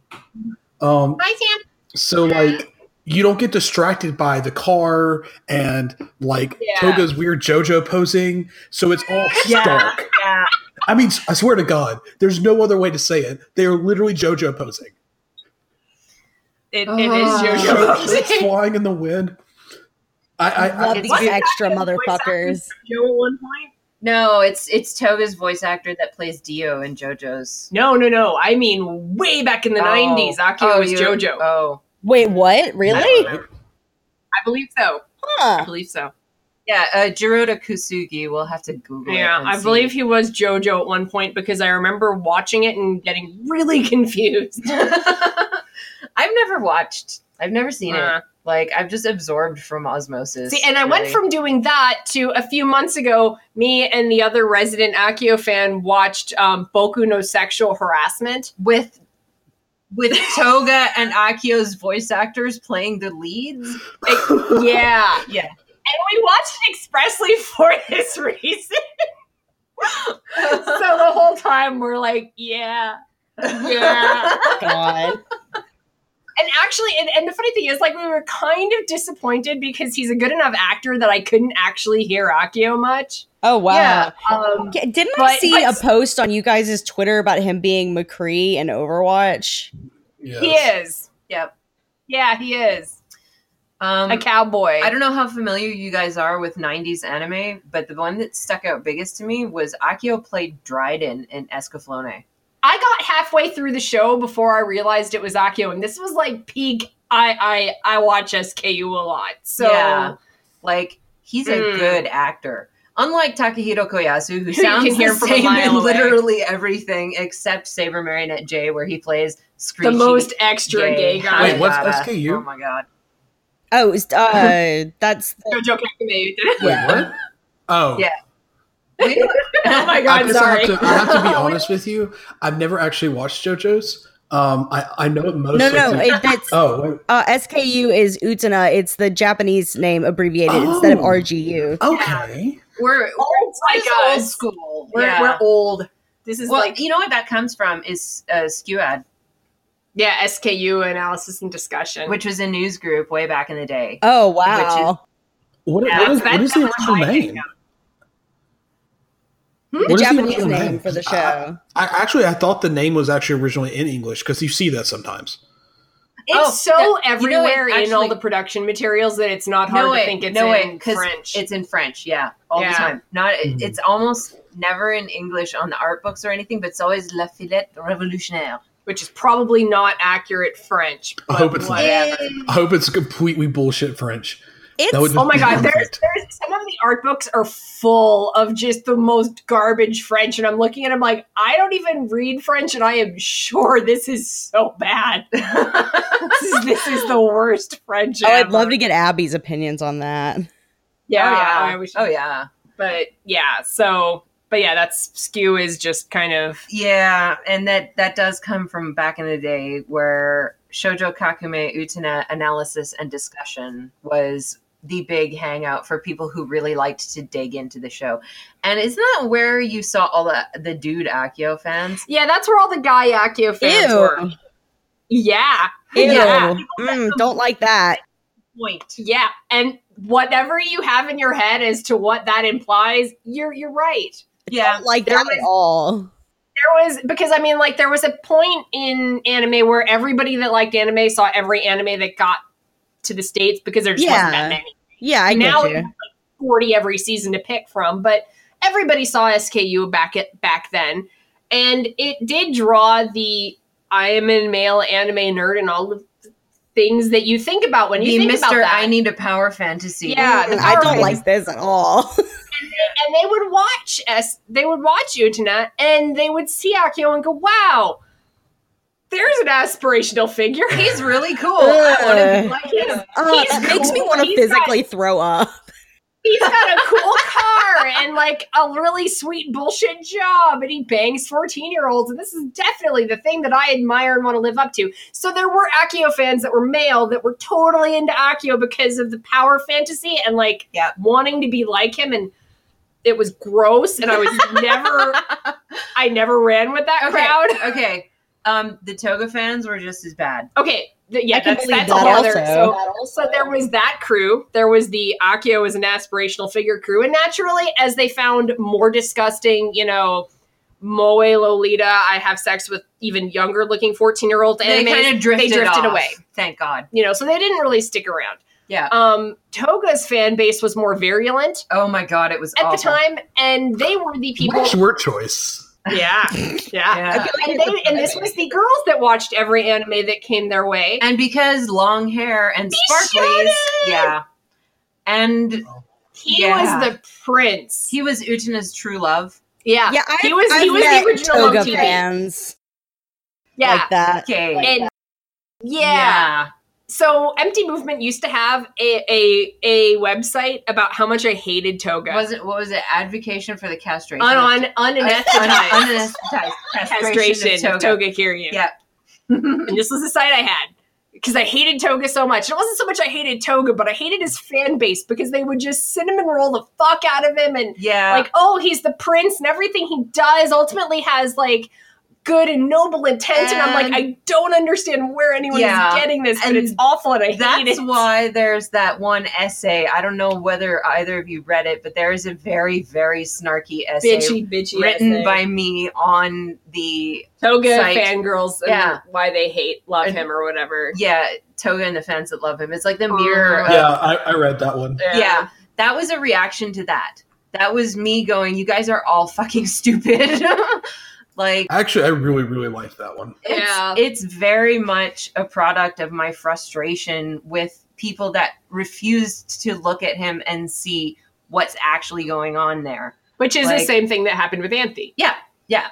Um, Hi, Sam. So like. You don't get distracted by the car and like yeah. Toga's weird JoJo posing. So it's all yeah. stark. Yeah. I mean, I swear to God, there's no other way to say it. They are literally JoJo posing. It, uh, it is JoJo posing. Flying in the wind. I, I, I love these extra motherfuckers. JoJo at one point? No, it's it's Toga's voice actor that plays Dio in JoJo's. No, no, no. I mean, way back in the oh. nineties, Akio oh, was you, JoJo. Oh. Wait, what? Really? I, I believe so. Huh. I believe so. Yeah, uh, Jirota Kusugi. We'll have to Google yeah, it. Yeah, I believe it. He was JoJo at one point because I remember watching it and getting really confused. I've never watched. I've never seen uh, it. Like, I've just absorbed from osmosis. See, and I really. went from doing that to a few months ago, me and the other resident Akio fan watched um, Boku no Sexual Harassment with... With Toga and Akio's voice actors playing the leads. Like, yeah. Yeah. And we watched it expressly for this reason. So the whole time we're like, yeah. Yeah. God. And actually, and, and the funny thing is, like, we were kind of disappointed because he's a good enough actor that I couldn't actually hear Akio much. Oh, wow. Yeah, um, Didn't but, I see but, a post on you guys' Twitter about him being McCree in Overwatch? Yes. He is. Yep. Yeah, he is. Um, a cowboy. I don't know how familiar you guys are with nineties anime, but the one that stuck out biggest to me was Akio played Dryden in Escaflowne. I got halfway through the show before I realized it was Akio, and this was like peak I I, I watch S K U a lot. So, yeah. Like, he's a mm. good actor. Unlike Takahiro Koyasu, who sounds the same in literally everything except Saber Marionette J, where he plays Screechy. The most extra gay, gay guy. Wait, what's S K U? Oh my god. Oh, it's, uh, that's... Shoujo Kakume Utena. Wait, what? Oh. Yeah. Oh my god, I sorry. I have, to, I have to be honest with you. I've never actually watched JoJo's. Um, I, I know it mostly. No, no, it, that's... Oh, uh, S K U is Utena. It's the Japanese name abbreviated oh, instead of R G U. Okay. We're, we're oh like old school. We're, yeah. we're old. This is well, like you know what that comes from is uh, S K U A D. Yeah, S K U Analysis and Discussion, which was a news group way back in the day. Oh wow! Is, what, yeah, what is, what is the original name? Hmm? The Japanese name, name for the show. I, I, actually, I thought the name was actually originally in English because you see that sometimes. It's oh, so that, everywhere you know, actually, in all the production materials that it's not hard no way, to think it's no in way, French. It's in French, yeah, all yeah. the time. Not, mm-hmm. It's almost never in English on the art books or anything, but it's always La Filette Révolutionnaire, which is probably not accurate French. I hope it's whatever. not. I hope it's completely bullshit French. It's, oh my God, there's, there's some of the art books are full of just the most garbage French. And I'm looking at them like, I don't even read French. And I am sure this is so bad. this, is, this is the worst French. Oh, ever. I'd love to get Abby's opinions on that. Yeah. Oh, yeah. I wish, oh, yeah. But yeah. So, but yeah, that's skew is just kind of. Yeah. And that, that does come from back in the day where Shoujo Kakume Utena Analysis and Discussion was the big hangout for people who really liked to dig into the show. And isn't that where you saw all the, the dude Akio fans? Yeah, that's where all the guy Akio fans Ew. were. Yeah. Ew. Yeah. Mm, don't like that. Point. Yeah. And whatever you have in your head as to what that implies, you're you're right. Yeah. Don't like that, that at all. There was, because I mean, like, there was a point in anime where everybody that liked anime saw every anime that got to the States because there just yeah. wasn't that many. Yeah, I now get you. Now like forty every season to pick from, but everybody saw S K U back at back then, and it did draw the I am a male anime nerd and all of the things that you think about when you the think Mister about that. I need a power fantasy. Yeah, and I don't like this at all. And they would watch us. They would watch Utena, and they would see Akio and go, "Wow, there's an aspirational figure. He's really cool. I want to be like him. Uh, he's that cool. makes me want to physically got, throw up. He's got a cool car and like a really sweet bullshit job, and he bangs fourteen-year-olds. And this is definitely the thing that I admire and want to live up to." So there were Akio fans that were male that were totally into Akio because of the power fantasy and like yeah. wanting to be like him and. It was gross, and I was never, I never ran with that okay, crowd. Okay, um, the Toga fans were just as bad. Okay, the, yeah, that's, that's that also. So, that also. So there was that crew. There was the Akio as an aspirational figure crew, and naturally, as they found more disgusting, you know, moe lolita, I have sex with even younger looking fourteen-year-old animes. They kind of drifted, they drifted away. Thank God, you know. So they didn't really stick around. Yeah. Um, Toga's fan base was more virulent. Oh my God, it was at awful. the time, and they were the people. Much word choice. Yeah, yeah. yeah. And, they, and this was the girls that watched every anime that came their way, and because long hair and sparklies, yeah. And he yeah. was the prince. He was Utena's true love. Yeah, yeah. I, he was. I've he was the original Toga love fans. Yeah. Like that. Okay. Like and that. yeah. yeah. So Empty Movement used to have a, a a website about how much I hated Toga. Was it what was it? Advocation for the castration. On on unanesthetized castration of Toga. Toga Kiryu. Yeah. And this was the site I had because I hated Toga so much. It wasn't so much I hated Toga, but I hated his fan base because they would just cinnamon roll the fuck out of him and yeah. like, oh, he's the prince and everything he does ultimately has like good and noble intent, and, and I'm like, I don't understand where anyone yeah. is getting this, but and it's awful, and I hate it. That's why there's that one essay. I don't know whether either of you read it, but there is a very, very snarky essay bitchy, bitchy written essay. by me on the Toga site. Fangirls yeah. and why they hate, love and, him, or whatever. Yeah, Toga and the fans that love him. It's like the oh, mirror. Yeah, of, I, I read that one. Yeah. yeah, that was a reaction to that. That was me going, you guys are all fucking stupid. Like, actually, I really, really liked that one. It's, yeah, it's very much a product of my frustration with people that refused to look at him and see what's actually going on there. Which is like, the same thing that happened with Anthy. Yeah, yeah.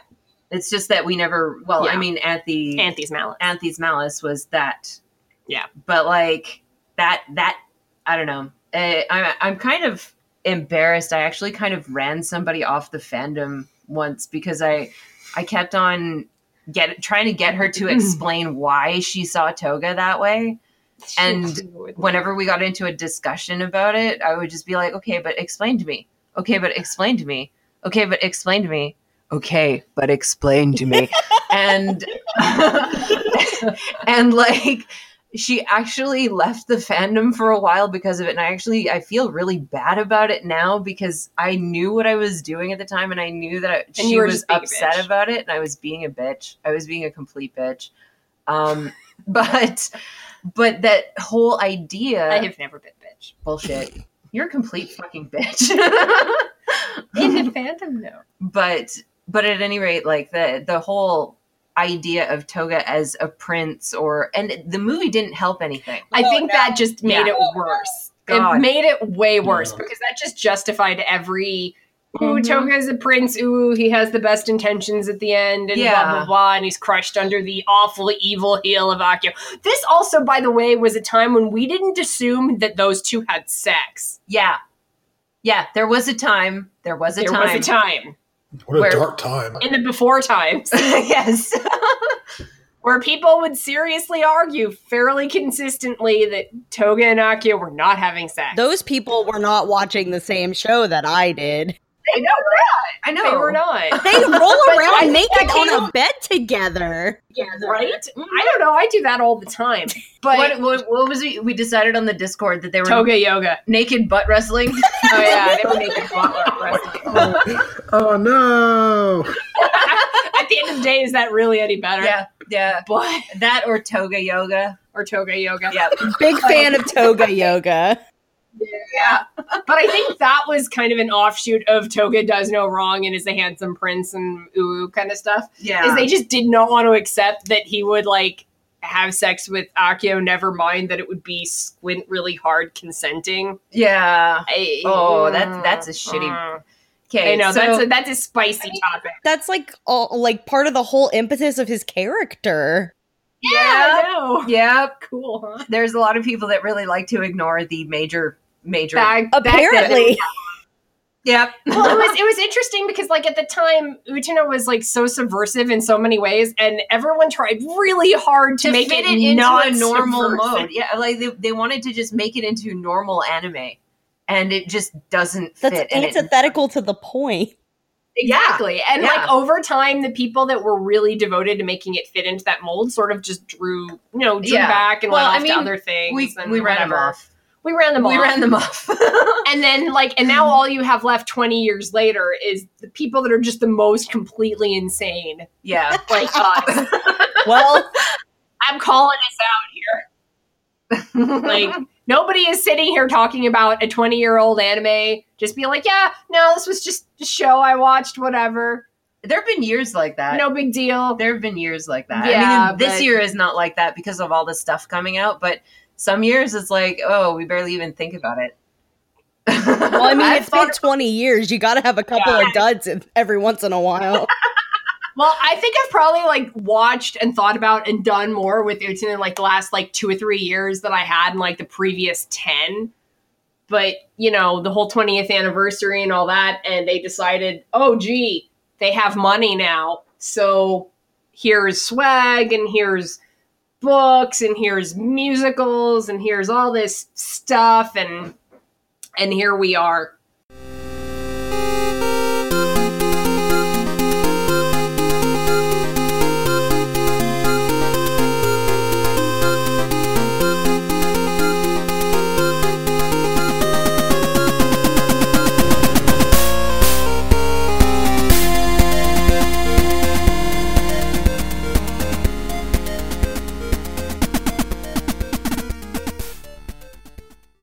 It's just that we never. Well, yeah. I mean, Anthy. Anthy's malice. Anthy's malice was that. Yeah, but like that. That I don't know. I, I'm I'm kind of embarrassed. I actually kind of ran somebody off the fandom once because I. I kept on get trying to get her to explain why she saw Toga that way. She and whenever we got into a discussion about it, I would just be like, okay, but explain to me. Okay, but explain to me. Okay, but explain to me. Okay, but explain to me. and and like she actually left the fandom for a while because of it. And I actually, I feel really bad about it now because I knew what I was doing at the time. And I knew that I, she was upset about it. And I was being a bitch. I was being a complete bitch. Um, but, but that whole idea. I have never been bitch. Bullshit. You're a complete fucking bitch. In the fandom, no. But, but at any rate, like the, the whole idea of Toga as a prince or, and the movie didn't help anything. I think oh, no. that just made yeah. it worse. God. It made it way worse, yeah. because that just justified every, ooh, mm-hmm. Toga is a prince, ooh, he has the best intentions at the end, and yeah. blah, blah, blah, and he's crushed under the awful, evil heel of Akio. This also, by the way, was a time when we didn't assume that those two had sex. Yeah. Yeah, there was a time. There was a there time. There was a time. What a where, dark time. In the before times. Yes. Where people would seriously argue fairly consistently that Toga and Akio were not having sex. Those people were not watching the same show that I did. They know that. I know. They were not. They roll around naked on a bed together. Yeah, right? Mm-hmm. I don't know. I do that all the time. But what, what, what was it? We decided on the Discord that they were Toga yoga. Naked butt wrestling. Oh, yeah. They were naked butt wrestling. Oh, oh no. At the end of the day, is that really any better? Yeah. Yeah, boy, that or toga yoga or toga yoga. Yeah, big fan of toga yoga. Yeah, but I think that was kind of an offshoot of Toga does no wrong and is a handsome prince and ooh kind of stuff. Yeah, is they just did not want to accept that he would like have sex with Akio. Never mind that it would be squint really hard consenting. Yeah. I, oh, that's that's a shitty. Mm. Okay, I know, so, that's, a, that's a spicy topic. That's like all, like part of the whole impetus of his character. Yeah, yeah, I know. Yeah, cool, huh? There's a lot of people that really like to ignore the major, major... Bag, apparently. Bag yep. Well, it was, it was interesting because like at the time, Utena was like so subversive in so many ways and everyone tried really hard to, to make fit it, it into a normal mode. Yeah, like they, they wanted to just make it into normal anime. And it just doesn't That's fit. That's antithetical to the point. Exactly. Yeah. And yeah. like over time, the people that were really devoted to making it fit into that mold sort of just drew, you know, drew yeah. back and well, went off I mean, to other things. We, and we ran them off. We ran them we off. We ran them off. And then like, and now all you have left twenty years later is the people that are just the most completely insane. Yeah. Like us. Well, I'm calling us out here. Like, nobody is sitting here talking about a twenty-year-old anime. Just being like, yeah, no, this was just a show I watched, whatever. There have been years like that. No big deal. There have been years like that. Yeah, I mean, this but... year is not like that because of all the stuff coming out. But some years it's like, oh, we barely even think about it. Well, I mean, I it's been twenty years. You got to have a couple yeah. of duds every once in a while. Well, I think I've probably like watched and thought about and done more with Utena in like the last like two or three years than I had in like the previous ten. But, you know, the whole twentieth anniversary and all that. And they decided, oh, gee, they have money now. So here's swag and here's books and here's musicals and here's all this stuff. And and here we are.